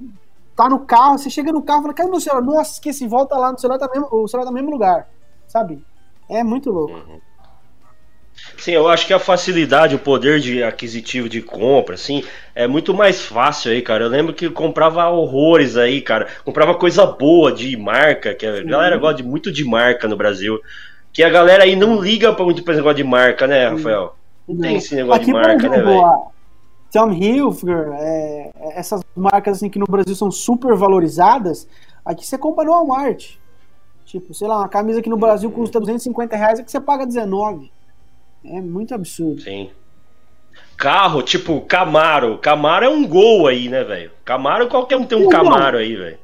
tá no carro, você chega no carro e fala, caiu no celular, nossa, esqueci, volta lá no celular, tá mesmo, o celular tá no mesmo lugar, sabe? É muito louco. Uhum. Sim, eu acho que a facilidade, o poder de aquisitivo de compra, assim, é muito mais fácil aí, cara. Eu lembro que eu comprava horrores aí, cara, comprava coisa boa de marca, que a Sim. galera gosta muito de marca no Brasil, que a galera aí não liga muito pra esse negócio de marca, né, Rafael? Não tem esse negócio Aqui, de marca, exemplo, né, velho? Tom Hilfiger, é, essas marcas assim que no Brasil são super valorizadas, aqui você compra no Walmart. Tipo, sei lá, uma camisa que no Brasil custa duzentos e cinquenta reais, é que você paga dezenove. É muito absurdo. Sim. Carro, tipo Camaro. Camaro é um Gol aí, né, velho? Camaro, qualquer um tem um Camaro aí, velho.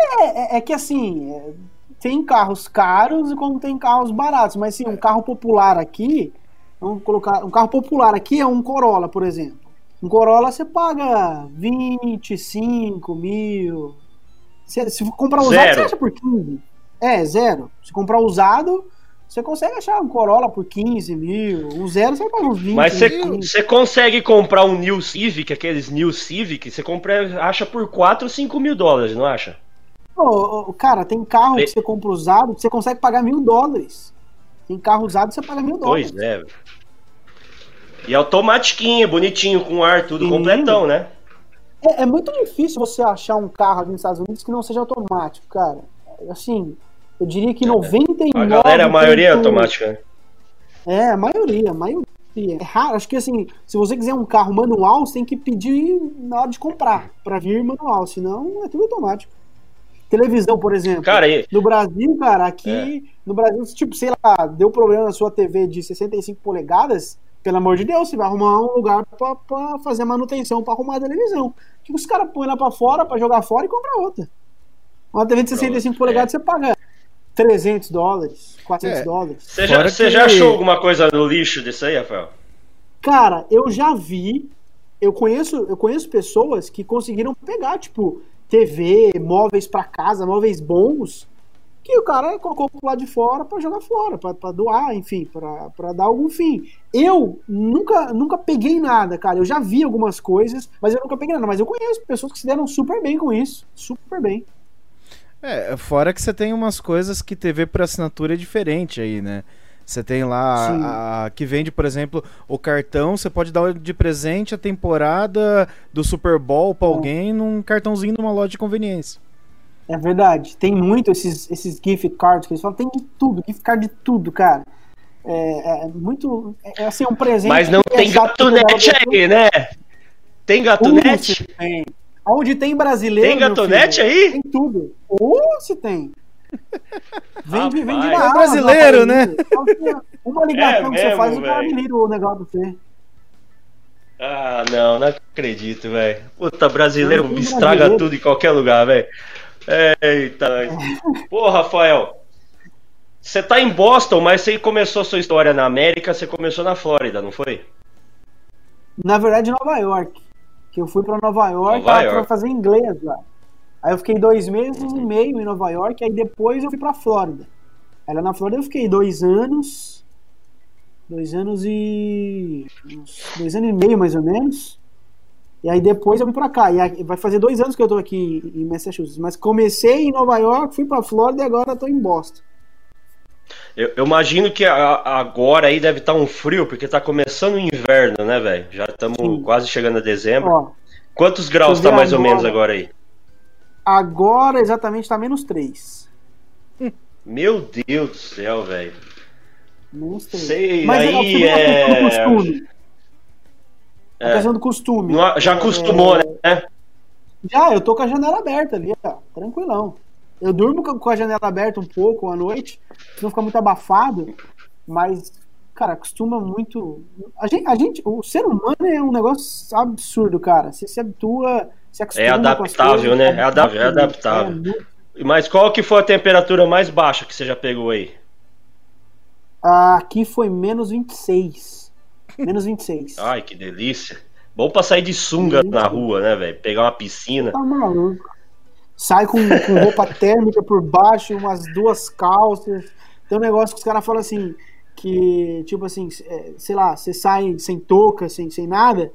É, é, é que assim, é, tem carros caros e como tem carros baratos, mas sim, um carro popular aqui, vamos colocar, um carro popular aqui é um Corolla, por exemplo. Um Corolla você paga vinte e cinco mil. Se, se comprar usado, zero. Você acha por quinze. É, zero. Se comprar usado, você consegue achar um Corolla por quinze mil. Um zero você paga uns vinte mil. Mas você consegue comprar um New Civic, aqueles New Civic, você compra, acha por quatro ou cinco mil dólares, não acha? Oh, cara, tem carro que você compra usado que você consegue pagar mil dólares. Tem carro usado que você paga mil dólares. Pois é, velho. E automatiquinho, bonitinho, com ar, tudo Sim. completão, né? É, é muito difícil você achar um carro aqui nos Estados Unidos que não seja automático, cara. Assim, eu diria que noventa e nove por cento... A galera, a maioria é automática, né? É, a maioria, a maioria. É raro, acho que assim, se você quiser um carro manual, você tem que pedir na hora de comprar, pra vir manual, senão é tudo automático. Televisão, por exemplo. Cara, e... No Brasil, cara, aqui... É. No Brasil, tipo, sei lá, deu problema na sua T V de sessenta e cinco polegadas... Pelo amor de Deus, você vai arrumar um lugar pra, pra fazer manutenção, pra arrumar a televisão. Que os caras põem lá pra fora, pra jogar fora e compra outra. Uma T V de sessenta e cinco polegadas, é. Você paga trezentos dólares, quatrocentos dólares. Você já, você que... já achou alguma coisa no lixo disso aí, Rafael? Cara, eu já vi. Eu conheço, eu conheço pessoas que conseguiram pegar, tipo, T V, móveis pra casa, móveis bons, que o cara colocou pro lado de fora pra jogar fora, pra, pra doar, enfim, pra, pra dar algum fim. Eu nunca, nunca peguei nada, cara. Eu já vi algumas coisas, mas eu nunca peguei nada. Mas eu conheço pessoas que se deram super bem com isso. Super bem. É, fora que você tem umas coisas que T V por assinatura é diferente aí, né? Você tem lá a, a, que vende, por exemplo, o cartão, você pode dar de presente a temporada do Super Bowl pra alguém num cartãozinho numa loja de conveniência. É verdade, tem muito esses, esses gift cards que eles falam, tem de tudo, gift card de tudo, cara. É, é muito, é assim, um presente. Mas não tem gatunete aí, né? Tem gatunete? Tem. Onde tem brasileiro, tem gatonete filho, aí? Tem tudo. Ou se tem. Vende, ah, vende na é brasileiro, aula, né? Uma ligação é que mesmo, você faz, o cara vira o negócio do você. Ah, não, não acredito, velho. Puta, brasileiro me estraga brasileiro. Tudo em qualquer lugar, velho. Eita. Pô, Rafael, você tá em Boston, mas você começou sua história na América, você começou na Flórida, não foi? Na verdade, em Nova York. Que eu fui pra Nova York pra fazer inglês lá. Aí eu fiquei dois meses uhum. e meio em Nova York, aí depois eu fui pra Flórida. Aí lá na Flórida eu fiquei dois anos, dois anos e... dois anos e meio mais ou menos. E aí depois eu vim pra cá. E aí vai fazer dois anos que eu tô aqui em Massachusetts. Mas comecei em Nova York, fui pra Flórida e agora tô em Boston. Eu, eu imagino que a, agora aí deve estar tá um frio, porque tá começando o inverno, né, velho? Já estamos quase chegando a dezembro. Ó, quantos graus tá mais agora, ou menos agora aí? Agora exatamente tá menos três. Meu Deus do céu, velho. Menos três. Sei, mas aí é... é... costume. É. A questão do costume. Não, já acostumou, é... né? Já, eu tô com a janela aberta ali, ó. Tranquilão. Eu durmo com a janela aberta um pouco à noite, não fica muito abafado, mas, cara, acostuma muito... A gente, a gente, o ser humano é um negócio absurdo, cara. Você se habitua, se acostuma. É adaptável, né? É adaptável. É adaptável. É. Mas qual que foi a temperatura mais baixa que você já pegou aí? Aqui foi menos vinte e seis. menos vinte e seis. Ai, que delícia. Bom pra sair de sunga na rua, né, velho? Pegar uma piscina. Tá maluco. Sai com, com roupa térmica por baixo, umas duas calças. Tem um negócio que os caras falam assim, que, tipo assim, sei lá, você sai sem touca, sem, sem nada,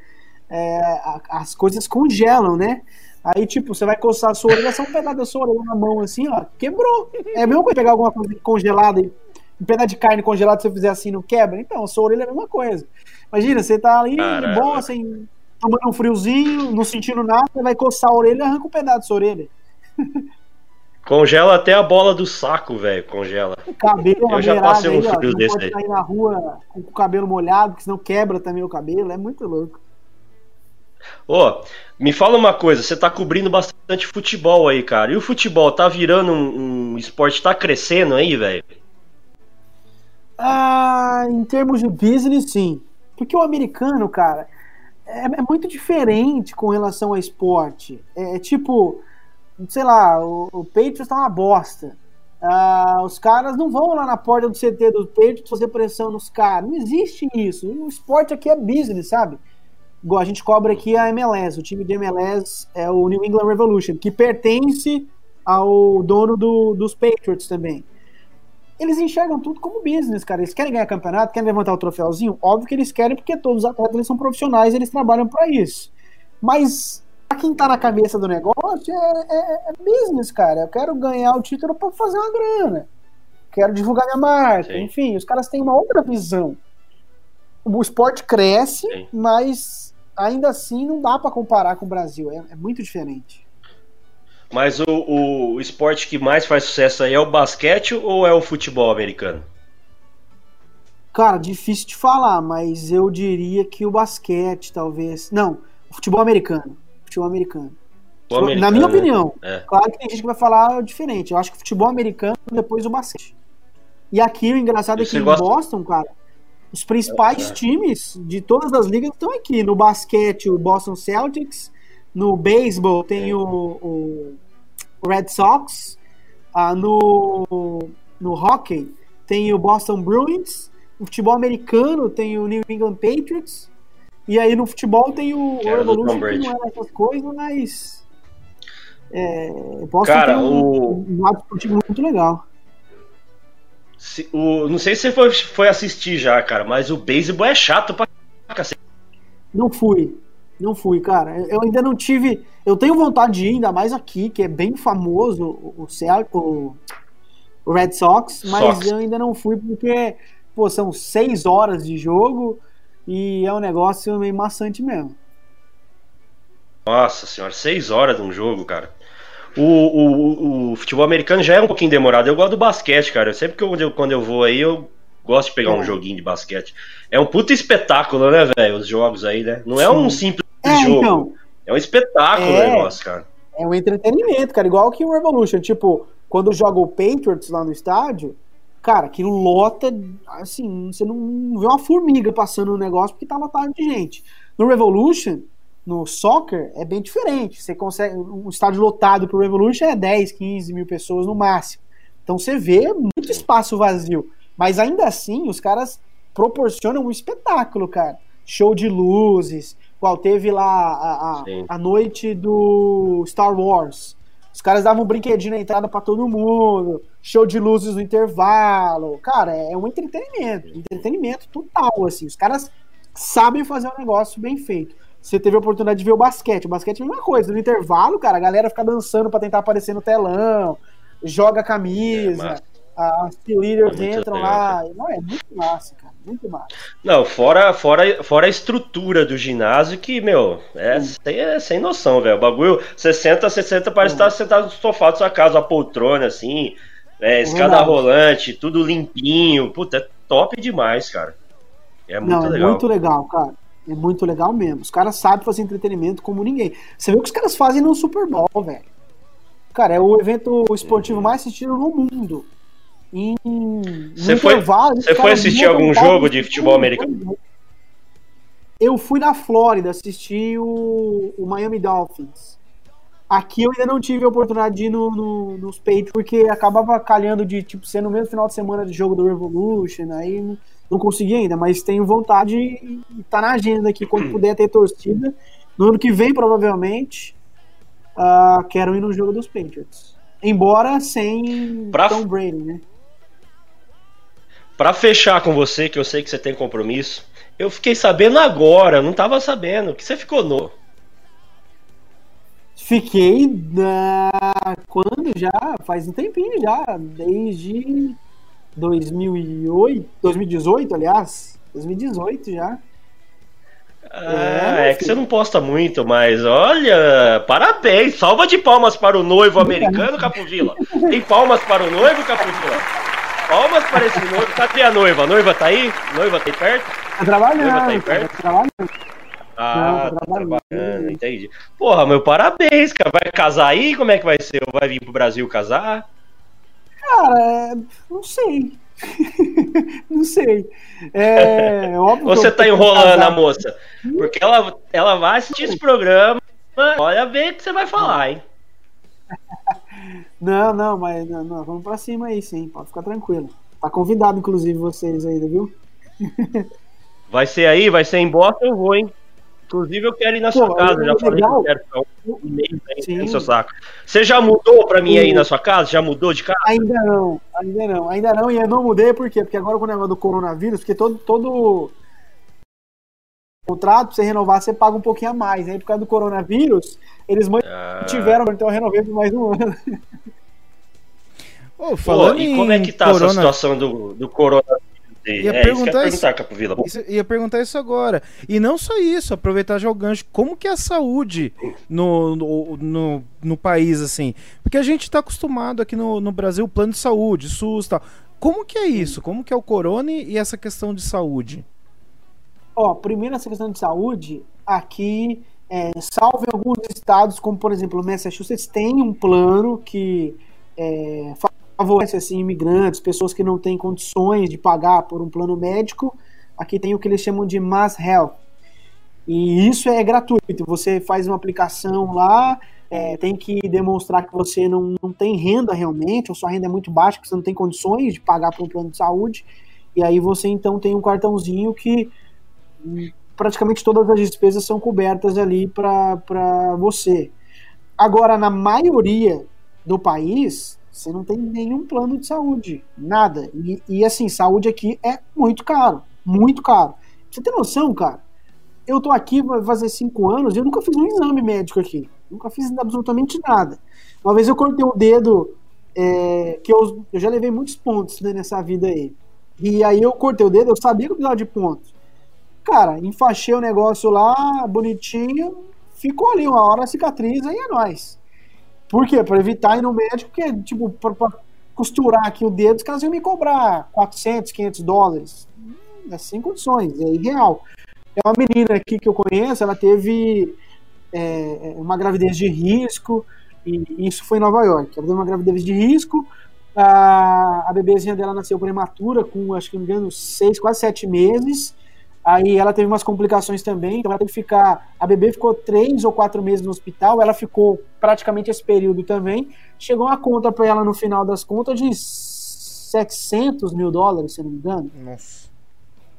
é, as coisas congelam, né? Aí, tipo, você vai coçar a sua orelha, só um pedaço da sua orelha na mão, assim, ó, quebrou. É a mesma coisa pegar alguma coisa congelada, um pedaço de carne congelada, se você fizer assim, não quebra? Então, a sua orelha é a mesma coisa. Imagina, você tá ali, de boa, assim, tomando um friozinho, não sentindo nada, você vai coçar a orelha e arranca um pedaço da sua orelha. Congela até a bola do saco, velho. Congela. Cabelo, eu já passei um frio desse aí. Você pode sair na rua com o cabelo molhado, que senão quebra também o cabelo. É muito louco. Ô, me fala uma coisa. Você tá cobrindo bastante futebol aí, cara. E o futebol tá virando um, um esporte, tá crescendo aí, velho? Ah, em termos de business, sim. Porque o americano, cara, é, é muito diferente com relação a esporte. É, é tipo... sei lá, o, o Patriots tá uma bosta. Ah, os caras não vão lá na porta do C T do Patriots fazer pressão nos caras. Não existe isso. O esporte aqui é business, sabe? Igual a gente cobra aqui a M L S. O time de M L S é o New England Revolution, que pertence ao dono do, dos Patriots também. Eles enxergam tudo como business, cara. Eles querem ganhar campeonato, querem levantar o troféuzinho. Óbvio que eles querem, porque todos os atletas são profissionais e eles trabalham pra isso. Mas... pra quem tá na cabeça do negócio é, é, é business, cara. Eu quero ganhar o título pra fazer uma grana, quero divulgar minha marca. Sim. Enfim, os caras têm uma outra visão. O esporte cresce. Sim. Mas ainda assim não dá pra comparar com o Brasil, é, é muito diferente. Mas o, o esporte que mais faz sucesso aí é o basquete ou é o futebol americano? Cara, difícil de falar, mas eu diria que o basquete talvez, não, o futebol americano. Futebol americano. Futebol americano. Na minha opinião, é. Claro que tem gente que vai falar diferente. Eu acho que futebol americano, depois o basquete. E aqui o engraçado e é que em gosta... Boston, cara, Os principais times de todas as ligas estão aqui. No basquete, o Boston Celtics. No beisebol, tem o, o Red Sox. Ah, no, no hockey, tem o Boston Bruins. No futebol americano, tem o New England Patriots. E aí no futebol tem o Revolution, que não era essas coisas, mas... É, eu posso Cara, ter um, o... um lado esportivo muito legal. Se, o, não sei se você foi, foi assistir já, cara, mas o beisebol é chato pra cacete. Não fui, não fui, cara. Eu ainda não tive... Eu tenho vontade de ir, ainda mais aqui, que é bem famoso o, o, o Red Sox, mas Sox. eu ainda não fui porque, pô, são seis horas de jogo e é um negócio meio maçante mesmo. Nossa senhora, seis horas de um jogo, cara. O, o, o, o futebol americano já é um pouquinho demorado. Eu gosto do basquete, cara. Sempre que eu, quando eu vou aí, eu gosto de pegar é. um joguinho de basquete. É um puta espetáculo, né, velho? Os jogos aí, né? Não é Sim. um simples é, jogo. Então, é um espetáculo é, o negócio, cara. É um entretenimento, cara. Igual que o Revolution. Tipo, quando joga o Patriots lá no estádio, cara, aquilo lota, assim, você não vê uma formiga passando no negócio porque tá lotado de gente. No Revolution... No soccer é bem diferente. Você consegue um estádio lotado pro Revolution é dez, quinze mil pessoas no máximo. Então você vê muito espaço vazio. Mas ainda assim, os caras proporcionam um espetáculo, cara. Show de luzes. Qual teve lá a, a, a noite do Star Wars. Os caras davam um brinquedinho na entrada pra todo mundo. Show de luzes no intervalo. Cara, é um entretenimento. Entretenimento total, assim. Os caras sabem fazer um negócio bem feito. Você teve a oportunidade de ver o basquete. O basquete é a mesma coisa. No intervalo, cara, a galera fica dançando pra tentar aparecer no telão, joga a camisa, é, as cheerleaders é entram legal, lá. Cara. Não, é muito massa, cara. Muito massa. Não, fora, fora, fora a estrutura do ginásio que, meu, é, sem, é sem noção, velho. O bagulho, você senta, você senta, parece estar hum. tá sentado no sofá da sua casa, a poltrona, assim, é, escada rolante, tudo limpinho. Puta, é top demais, cara. É muito Não, é legal. É muito legal, cara. É muito legal mesmo. Os caras sabem fazer entretenimento como ninguém. Você vê o que os caras fazem no Super Bowl, velho. Cara, é o evento esportivo mais assistido no mundo. Em... Você foi, você foi assistir algum jogo de futebol americano? Eu fui na Flórida assistir o, o Miami Dolphins. Aqui eu ainda não tive a oportunidade de ir no, no, nos Patriots, porque acabava calhando de tipo, ser no mesmo final de semana de jogo do Revolution, aí... Não consegui ainda, mas tenho vontade e tá na agenda aqui, quando puder ter torcida. No ano que vem, provavelmente, uh, quero ir no jogo dos Patriots. Embora sem pra Tom Brady, né? Pra fechar com você, que eu sei que você tem compromisso, eu fiquei sabendo agora, não tava sabendo, que você ficou novo. Fiquei da... quando já? Faz um tempinho já, desde... dois mil e oito, dois mil e dezoito, aliás, dois mil e dezoito já. Ah, é, é que você não posta muito, mas olha, parabéns, salva de palmas para o noivo americano, Capuvila. Tem palmas para o noivo, Capuvila? Palmas para esse noivo. Cadê a noiva? A noiva tá aí? A noiva tá aí perto? Tá trabalhando. A noiva tá aí perto? Tá trabalhando. Ah, não, tá trabalhando, trabalhando, entendi. Porra, meu, parabéns, cara. Vai casar aí? Como é que vai ser? Vai vir pro Brasil casar? Cara, não sei. não sei. É, óbvio Você tá enrolando a moça. Porque ela, ela vai assistir esse programa. Olha bem o que você vai falar, hein? Não, não, mas não, não, vamos pra cima aí, sim. Pode ficar tranquilo. Tá convidado, inclusive, vocês ainda, viu? Vai ser aí, vai ser em Boston, eu vou, hein? Inclusive, eu quero ir na Pô, sua casa. Já falei legal. que eu quero ficar um mês aí no seu saco. Você já mudou pra mim aí na sua casa? Já mudou de casa? Ainda não, ainda não, ainda não. E eu não mudei, por quê? Porque agora com o negócio do coronavírus, porque todo, todo contrato, pra você renovar, você paga um pouquinho a mais. Aí, por causa do coronavírus, eles ah. tiveram, então eu renovei por mais um ano. Ô, Pô, e como é que tá corona... essa situação do, do coronavírus? Ia, é, perguntar isso, perguntar, isso, ia perguntar isso agora. E não só isso, aproveitar já o gancho. Como que é a saúde no, no, no, no país, assim? Porque a gente está acostumado aqui no, no Brasil, plano de saúde, SUS e tal. Como que é isso? Como que é o corona e essa questão de saúde? Ó, primeiro essa questão de saúde, aqui, é, salvo em alguns estados, como por exemplo, Massachusetts tem um plano que... É, favorece assim, imigrantes, pessoas que não têm condições de pagar por um plano médico, aqui tem o que eles chamam de Mass Health. E isso é gratuito, você faz uma aplicação lá, é, tem que demonstrar que você não, não tem renda realmente, ou sua renda é muito baixa, que você não tem condições de pagar por um plano de saúde, e aí você então tem um cartãozinho que praticamente todas as despesas são cobertas ali para você. Agora, na maioria do país, você não tem nenhum plano de saúde, nada. E, e assim, saúde aqui é muito caro, muito caro. Você tem noção, cara? Eu tô aqui vai fazer cinco anos e eu nunca fiz um exame médico aqui. Nunca fiz absolutamente nada. Uma vez eu cortei o dedo, é, que eu, eu já levei muitos pontos, né, nessa vida aí. E aí eu cortei o dedo, eu sabia que eu precisava de pontos. Cara, enfaixei o negócio lá, bonitinho, ficou ali uma hora, cicatriza e é nóis. Por quê? Pra evitar ir no médico, que é tipo, pra, pra costurar aqui o dedo, os caras iam me cobrar quatrocentos, quinhentos dólares. É sem condições, é irreal. É uma menina aqui que eu conheço, ela teve é, uma gravidez de risco, e isso foi em Nova York. Ela teve uma gravidez de risco, a, a bebezinha dela nasceu prematura, com, acho que não me engano, seis, quase sete meses. Aí ela teve umas complicações também, então ela teve que ficar, a bebê ficou três ou quatro meses no hospital, ela ficou praticamente esse período também. Chegou uma conta para ela no final das contas de setecentos mil dólares, se não me engano. Nossa.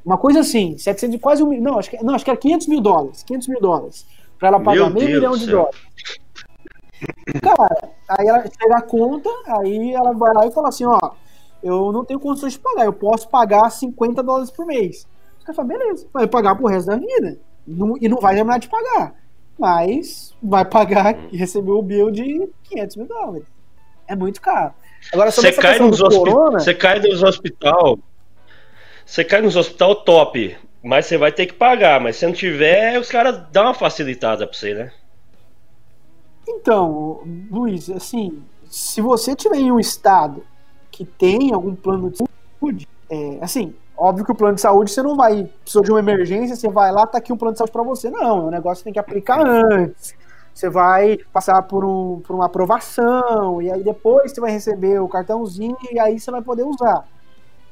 Uma coisa assim, setecentos, quase um, não, acho que, não, acho que era quinhentos mil dólares, quinhentos mil dólares, pra ela pagar meio milhão de dólares. Cara, aí ela chega a conta, aí ela vai lá e fala assim, ó, eu não tenho condições de pagar, eu posso pagar cinquenta dólares por mês. Os caras falam, beleza, vai pagar pro resto da vida, não, e não vai terminar de pagar, mas vai pagar e receber o bill de quinhentos mil dólares. É muito caro. Agora, sobre essa questão do corona... Você cai dos hospital... Você cai nos hospital top, mas você vai ter que pagar. Mas se não tiver, os caras dão uma facilitada pra você, né? Então, Luiz, assim, se você tiver em um estado que tem algum plano de saúde, é, assim, óbvio que o plano de saúde você não vai, precisou de uma emergência, você vai lá, tá aqui um plano de saúde pra você. Não, é um negócio que tem que aplicar antes. Você vai passar por, um, por uma aprovação, e aí depois você vai receber o cartãozinho, e aí você vai poder usar.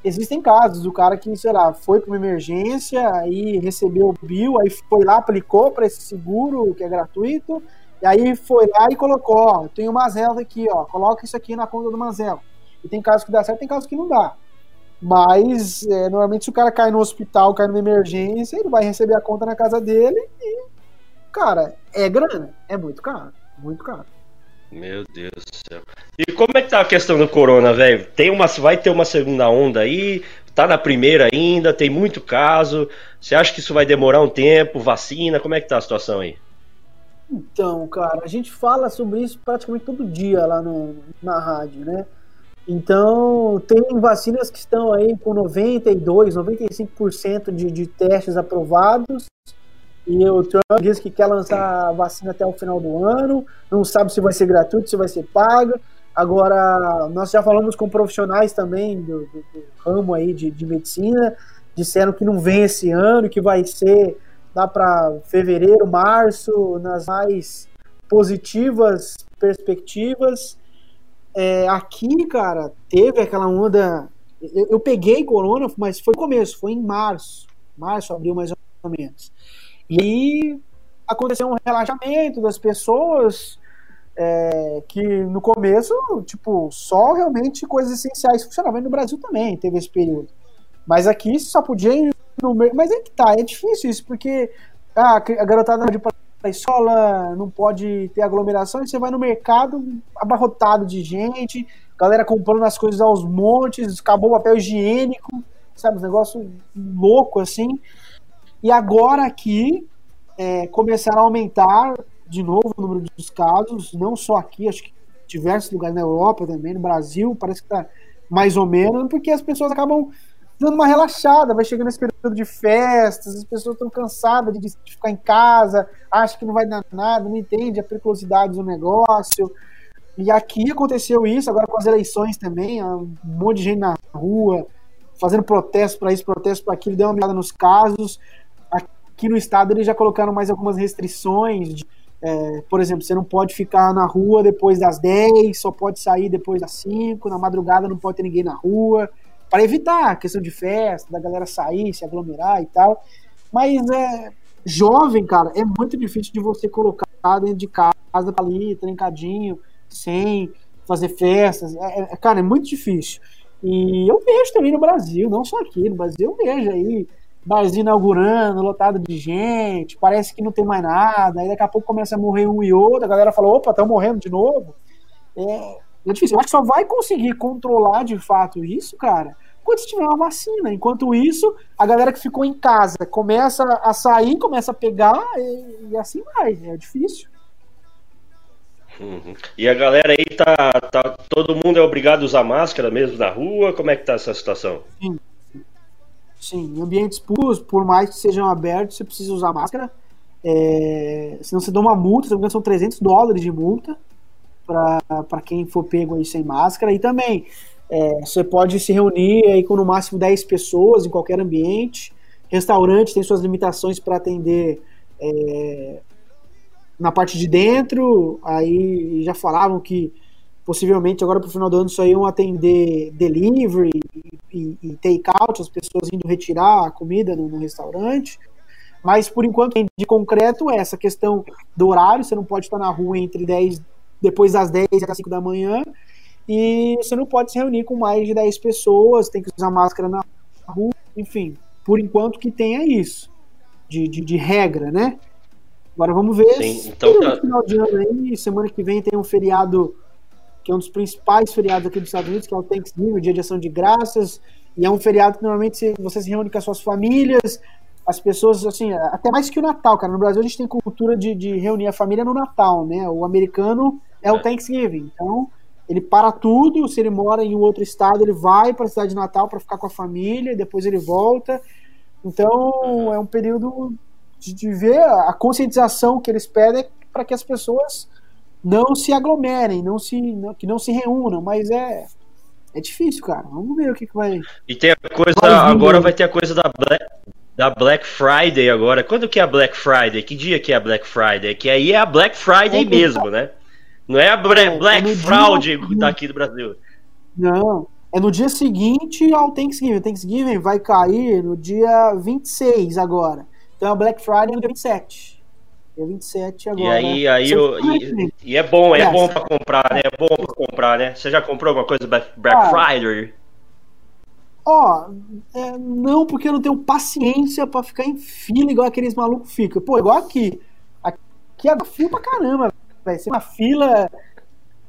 Existem casos do cara que, sei lá, foi para uma emergência, aí recebeu o bill, aí foi lá, aplicou para esse seguro, que é gratuito, e aí foi lá e colocou, ó, tem o Mazela aqui, ó, coloca isso aqui na conta do Mazela. E tem casos que dá certo, tem casos que não dá. Mas, é, normalmente, se o cara cai no hospital, cai numa emergência, ele vai receber a conta na casa dele e, cara, é grana, é muito caro, muito caro. Meu Deus do céu. E como é que tá a questão do corona, velho? Tem uma, vai ter uma segunda onda aí? Tá na primeira ainda? Tem muito caso? Você acha que isso vai demorar um tempo? Vacina? Como é que tá a situação aí? Então, cara, a gente fala sobre isso praticamente todo dia lá no, na rádio, né? Então, tem vacinas que estão aí com noventa e dois, noventa e cinco por cento de, de testes aprovados. E o Trump diz que quer lançar a vacina até o final do ano, não sabe se vai ser gratuito, se vai ser paga. Agora, nós já falamos com profissionais também do, do, do ramo aí de, de medicina, disseram que não vem esse ano, que vai ser lá para fevereiro, março, nas mais positivas perspectivas. É, aqui, cara, teve aquela onda... Eu, eu peguei corona, mas foi no começo, foi em março. Março, abril, mais ou menos. E aconteceu um relaxamento das pessoas, é, que no começo, tipo, só realmente coisas essenciais funcionavam. E no Brasil também teve esse período. Mas aqui só podia ir no... Mas é que tá, é difícil isso, porque ah, a garotada não pode ir pra escola, não pode ter aglomeração, e você vai no mercado abarrotado de gente, galera comprando as coisas aos montes, acabou o papel higiênico, sabe, um negócio louco assim. E agora aqui, é, começaram a aumentar de novo o número dos casos, não só aqui, acho que em diversos lugares na Europa também, no Brasil, parece que tá mais ou menos, porque as pessoas acabam dando uma relaxada, vai chegando esse período de festas, as pessoas estão cansadas de, de ficar em casa, acham que não vai dar nada, não entende a periculosidade do negócio. E aqui aconteceu isso, agora com as eleições também, um monte de gente na rua, fazendo protesto para isso, protesto para aquilo, deu uma olhada nos casos. Aqui no estado eles já colocaram mais algumas restrições, de, é, por exemplo, você não pode ficar na rua depois das dez, só pode sair depois das cinco, na madrugada não pode ter ninguém na rua, para evitar a questão de festa, da galera sair, se aglomerar e tal. Mas é, jovem, cara, é muito difícil de você colocar dentro de casa ali, trancadinho, sem fazer festas. É, é, cara, é muito difícil. E eu vejo também no Brasil, não só aqui, no Brasil eu vejo aí barzinho inaugurando, lotado de gente, parece que não tem mais nada, aí daqui a pouco começa a morrer um e outro, a galera fala, opa, estão morrendo de novo. É, é difícil. Eu acho que só vai conseguir controlar de fato isso, cara, quando se tiver uma vacina. Enquanto isso, a galera que ficou em casa começa a sair, começa a pegar e, e assim vai, é difícil. Uhum. E a galera aí tá, tá, todo mundo é obrigado a usar máscara mesmo na rua? Como é que tá essa situação? Sim, sim, ambientes públicos, por mais que sejam abertos, você precisa usar máscara, é, senão você dá uma multa, são trezentos dólares de multa para quem for pego aí sem máscara. E também é, você pode se reunir aí com no máximo dez pessoas em qualquer ambiente. Restaurante tem suas limitações para atender é, na parte de dentro. Aí já falavam que possivelmente agora pro final do ano só iam atender delivery e, e take-out, as pessoas indo retirar a comida no, no restaurante. Mas por enquanto de concreto é essa questão do horário, você não pode estar na rua entre dez, depois das dez até as cinco da manhã, e você não pode se reunir com mais de dez pessoas, tem que usar máscara na rua, enfim, por enquanto que tenha isso de, de, de regra, né? Agora vamos ver. Sim, então, se no final de ano aí, semana que vem tem um feriado que é um dos principais feriados aqui dos Estados Unidos, que é o Thanksgiving, o Dia de Ação de Graças, e é um feriado que normalmente você se reúne com as suas famílias, as pessoas, assim, até mais que o Natal, cara. No Brasil a gente tem cultura de, de reunir a família no Natal, né? O americano é, é o Thanksgiving, então ele para tudo, se ele mora em um outro estado, ele vai para a cidade de Natal para ficar com a família, e depois ele volta. Então é um período de ver a conscientização que eles pedem para que as pessoas não se aglomerem, não se, não, que não se reúnam, mas é, é difícil, cara. Vamos ver o que, que vai... E tem a coisa, vai agora vai ter a coisa da Black, da Black Friday agora. Quando que é a Black Friday? Que dia que é a Black Friday? Que aí é a Black Friday é mesmo, que... né? Não é a Black, Black é Fraud dia... daqui do Brasil. Não, é no dia seguinte ao Thanksgiving. O Thanksgiving vai cair no dia vinte e seis agora. Então a Black Friday é no dia vinte e sete. Dia vinte e sete agora. E aí, aí eu, e, e é bom, é, é bom pra comprar, né? É bom pra comprar, né? Você já comprou alguma coisa Black, Black Friday? Ó, é, não, porque eu não tenho paciência pra ficar em fila igual aqueles malucos ficam. Pô, igual aqui. Aqui é fila pra caramba, velho. Você é uma fila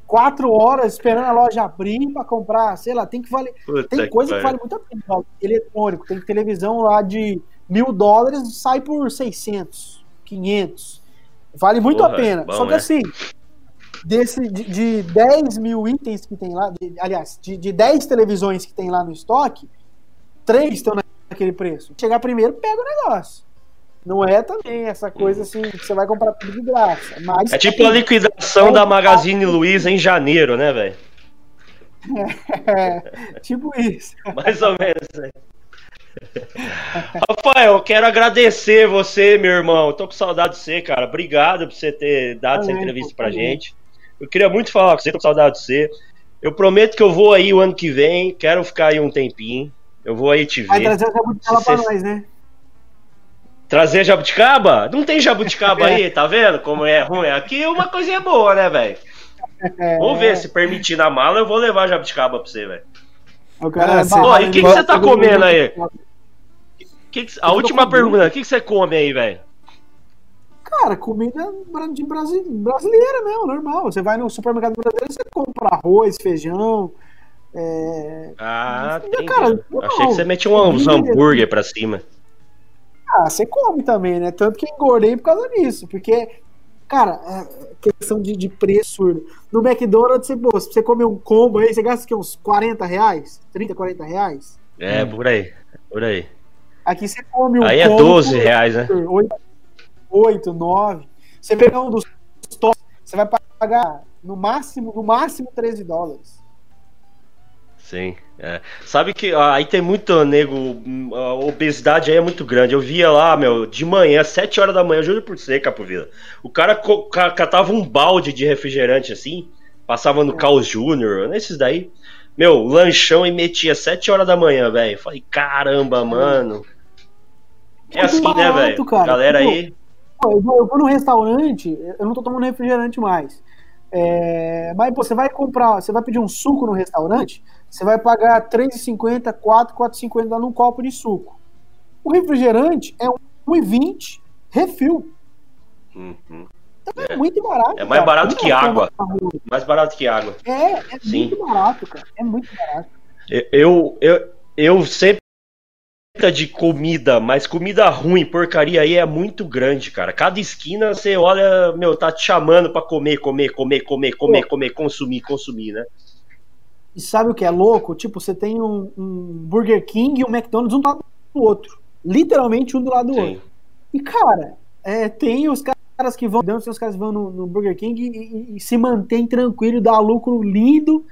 quatro horas esperando a loja abrir pra comprar, sei lá, tem que valer. Puta, tem coisa que, que vale muito a pena. Ó, eletrônico, tem televisão lá de mil dólares, sai por seiscentos, quinhentos, vale muito Porra, a pena, bom, só que é? assim, desse, de, de dez mil itens que tem lá, de, aliás, de, de dez televisões que tem lá no estoque, três estão naquele preço, chegar primeiro, pega o negócio. Não é também essa coisa assim, que você vai comprar tudo de graça, mas é tipo a liquidação da Magazine Luiza em janeiro, né, velho? É, tipo isso. Mais ou menos, né? Rafael, eu quero agradecer você, meu irmão. Eu tô com saudade de você, cara. Obrigado por você ter dado também essa entrevista pra também. gente. Eu queria muito falar com você, tô com saudade de você. Eu prometo que eu vou aí o ano que vem. Quero ficar aí um tempinho. Eu vou aí te ver. Vai trazer jabuticaba pra nós, né? Trazer jabuticaba? Não tem jabuticaba é. aí, tá vendo? Como é ruim. Aqui uma coisinha boa, né, velho? É. Vamos ver, se permitir na mala, eu vou levar jabuticaba pra você, velho. Ah, assim, ó, e o que, que você tá comendo aí? Que que, a última pergunta, o que, que você come aí, velho? Cara, comida de Brasi... brasileira mesmo, normal. Você vai no supermercado brasileiro, você compra arroz, feijão. É... Ah, tem. Cara, achei que você metia um comida, hambúrguer pra cima. Ah, você come também, né? Tanto que engordei por causa disso, porque, cara, questão de, de preço. No McDonald's, você, pô, se você comer um combo aí, você gasta que, uns quarenta reais? trinta, quarenta reais? É, hum. por aí, por aí. Aqui você come um Aí é doze reais, né? oito, nove. Você pegar um dos tops, você vai pagar no máximo, no máximo treze dólares. Sim. É. Sabe que aí tem muito nego, a obesidade aí é muito grande. Eu via lá, meu, de manhã, sete horas da manhã, eu juro por você, Capovila. O cara catava um balde de refrigerante assim, passava no é. Carl Júnior, nesses daí. meu, lanchão e metia sete horas da manhã, velho. Falei, caramba, mano. É, é assim, barato, né, velho? Galera eu, aí. Eu vou, eu vou no restaurante, eu não tô tomando refrigerante mais. É, mas, pô, você vai comprar, você vai pedir um suco no restaurante, você vai pagar três reais e cinquenta, quatro reais e cinquenta num copo de suco. O refrigerante é um real e vinte, refil. Uhum. Então é, é muito barato. É mais barato cara. que água. Mais barato que água. É, é Sim. muito barato, cara. É muito barato. Eu, eu, eu sempre de comida, mas comida ruim, porcaria aí é muito grande, cara. Cada esquina você olha, meu, tá te chamando pra comer, comer, comer, comer, comer, Pô. comer, consumir, consumir, né? E sabe o que é louco? Tipo, você tem um, um Burger King e um McDonald's um do lado do outro. Literalmente um do lado do Sim. outro. E, cara, é, tem os caras que vão, tem os caras que vão no, no Burger King e, e, e se mantém tranquilo, dá lucro lindo,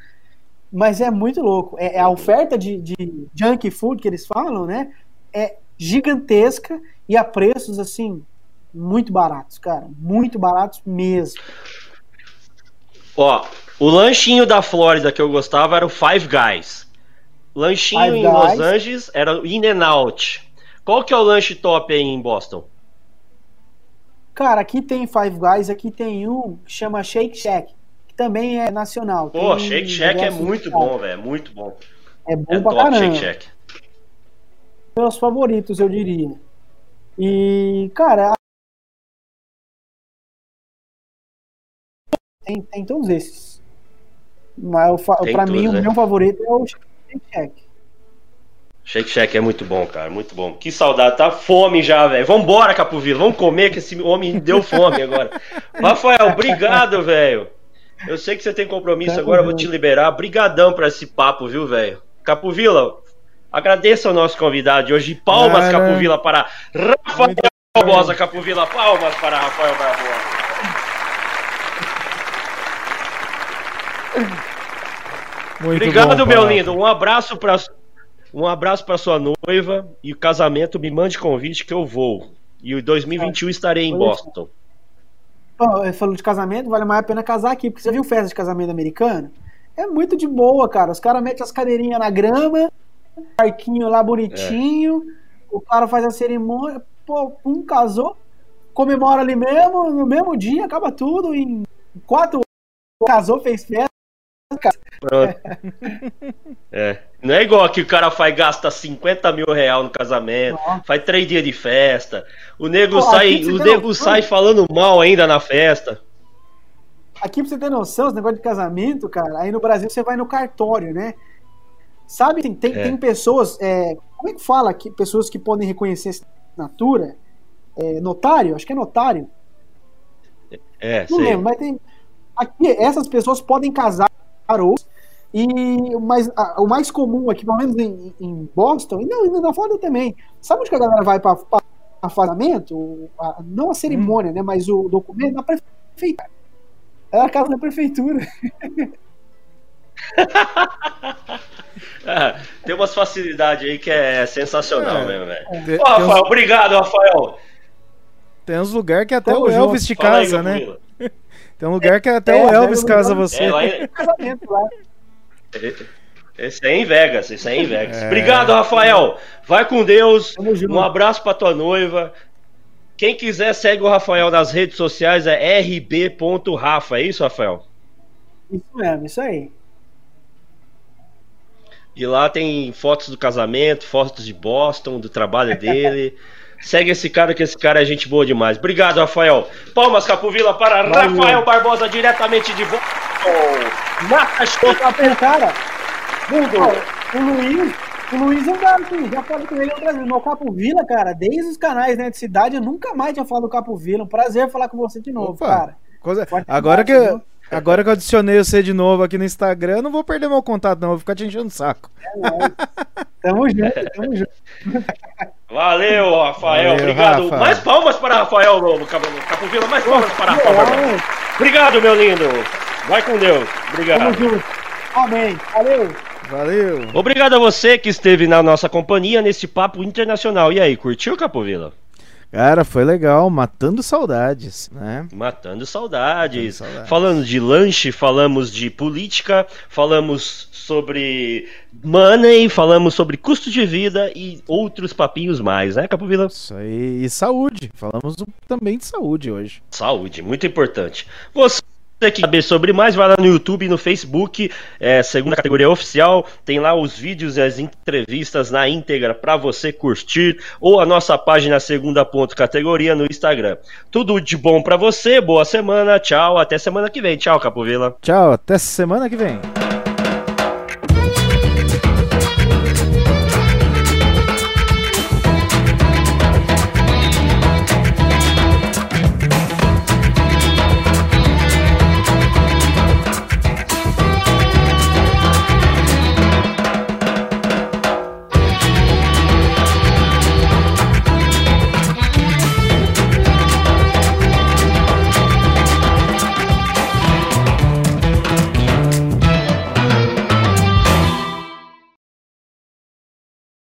mas é muito louco. É, é a oferta de, de junk food que eles falam, né? É gigantesca e a preços, assim, muito baratos, cara. Muito baratos mesmo. Ó, o lanchinho da Flórida que eu gostava era o Five Guys. Lanchinho Five em Guys. Los Angeles era o In-N-Out. Qual que é o lanche top aí em Boston? Cara, aqui tem Five Guys, aqui tem um que chama Shake Shack, que também é nacional. Pô, tem Shake Shack é muito bom, velho, é muito bom. É bom é pra top, caramba. Shake Shack. Meus favoritos, eu diria. E, cara, tem, tem todos esses. Mas fa... pra todos, mim, né? O meu favorito é o Shake Shack. Shake Shack é muito bom, cara, muito bom. Que saudade, tá fome já, velho. Vambora, Capovilla, vamos comer, que esse homem deu fome agora. Rafael, obrigado, velho. Eu sei que você tem compromisso tá agora, eu vou te liberar. Brigadão pra esse papo, viu, velho? Capovilla, agradeça ao nosso convidado de hoje. Palmas, ah, Capovilla, para Rafael Barbosa, Capovilla. Palmas para Rafael Barbosa. Muito obrigado, bom, meu cara. Lindo. Um abraço pra... Um abraço para sua noiva e o casamento, me mande convite que eu vou. E em dois mil e vinte e um estarei em Boston. Bom, falou de casamento, vale mais a pena casar aqui, porque você viu festa de casamento americana? É muito de boa, cara. Os caras metem as cadeirinhas na grama, o parquinho lá bonitinho, é. o cara faz a cerimônia, pô, um casou, comemora ali mesmo, no mesmo dia, acaba tudo, em quatro horas, casou, fez festa. É. Não é igual que o cara faz, gasta cinquenta mil reais no casamento, ah. faz três dias de festa. O nego, Pô, sai, o nego sai falando mal ainda na festa. Aqui, pra você ter noção, esse negócio de casamento, cara, aí no Brasil você vai no cartório, né? Sabe, tem, tem, é. tem pessoas, é, como é que fala aqui? Pessoas que podem reconhecer assinatura? É, notário? Acho que é notário. É, Não sei. lembro, mas tem. Aqui, essas pessoas podem casar. E mas, a, o mais comum aqui, pelo menos em, em Boston, e não, na Flórida também. Sabe onde que a galera vai para afastamento? A, não a cerimônia, hum. né? Mas o documento na prefeitura. É a casa da prefeitura. ah, tem umas facilidades aí que é sensacional é, mesmo, velho. É. Oh, Rafael, uns... obrigado, Rafael. Tem uns lugares que até Como o Elvis junto. de Fala casa, aí, né? Camilo. Tem um lugar que até é, o Elvis é, casa você. É, lá em... Esse é em Vegas, esse é em Vegas. É. Obrigado, Rafael. Vai com Deus. Um abraço pra tua noiva. Quem quiser, segue o Rafael nas redes sociais, é r b ponto rafa. É isso, Rafael? Isso mesmo, isso aí. E lá tem fotos do casamento, fotos de Boston, do trabalho dele. Segue esse cara, que esse cara é gente boa demais. Obrigado, Rafael. Palmas, Capovilla, para Valeu. Rafael Barbosa, diretamente de Boston. Massachusetts. O Luiz, o Luiz é um cara que já falei com ele outras vezes. Mas o Capovilla, cara, desde os canais, né, de cidade, eu nunca mais tinha falado do Capovilla. Um prazer falar com você de novo, Opa, cara. Coisa... Agora, que eu, agora que eu adicionei você de novo aqui no Instagram, eu não vou perder meu contato, não. Vou ficar te enchendo o saco. É, tamo junto, tamo junto. Valeu, Rafael. Valeu, obrigado. Rafa. Mais palmas para Rafael Lobo, Capovilla. Mais palmas para Rafael. Obrigado, meu lindo. Vai com Deus. Obrigado. Tamo junto. Amém. Valeu. Valeu. Obrigado a você que esteve na nossa companhia nesse papo internacional. E aí, curtiu, Capovilla? Cara, foi legal, matando saudades, né? Matando saudades. Matando saudades. Falando de lanche, falamos de política, falamos sobre money, falamos sobre custo de vida e outros papinhos mais, né, Capovila? Isso aí, e saúde. Falamos também de saúde hoje. Saúde, muito importante. Você que saber sobre mais, vai lá no YouTube e no Facebook, é, segunda categoria oficial, tem lá os vídeos e as entrevistas na íntegra para você curtir, ou a nossa página segunda ponto categoria no Instagram. Tudo de bom para você, boa semana, tchau, até semana que vem. Tchau, Capovila. Tchau, até semana que vem.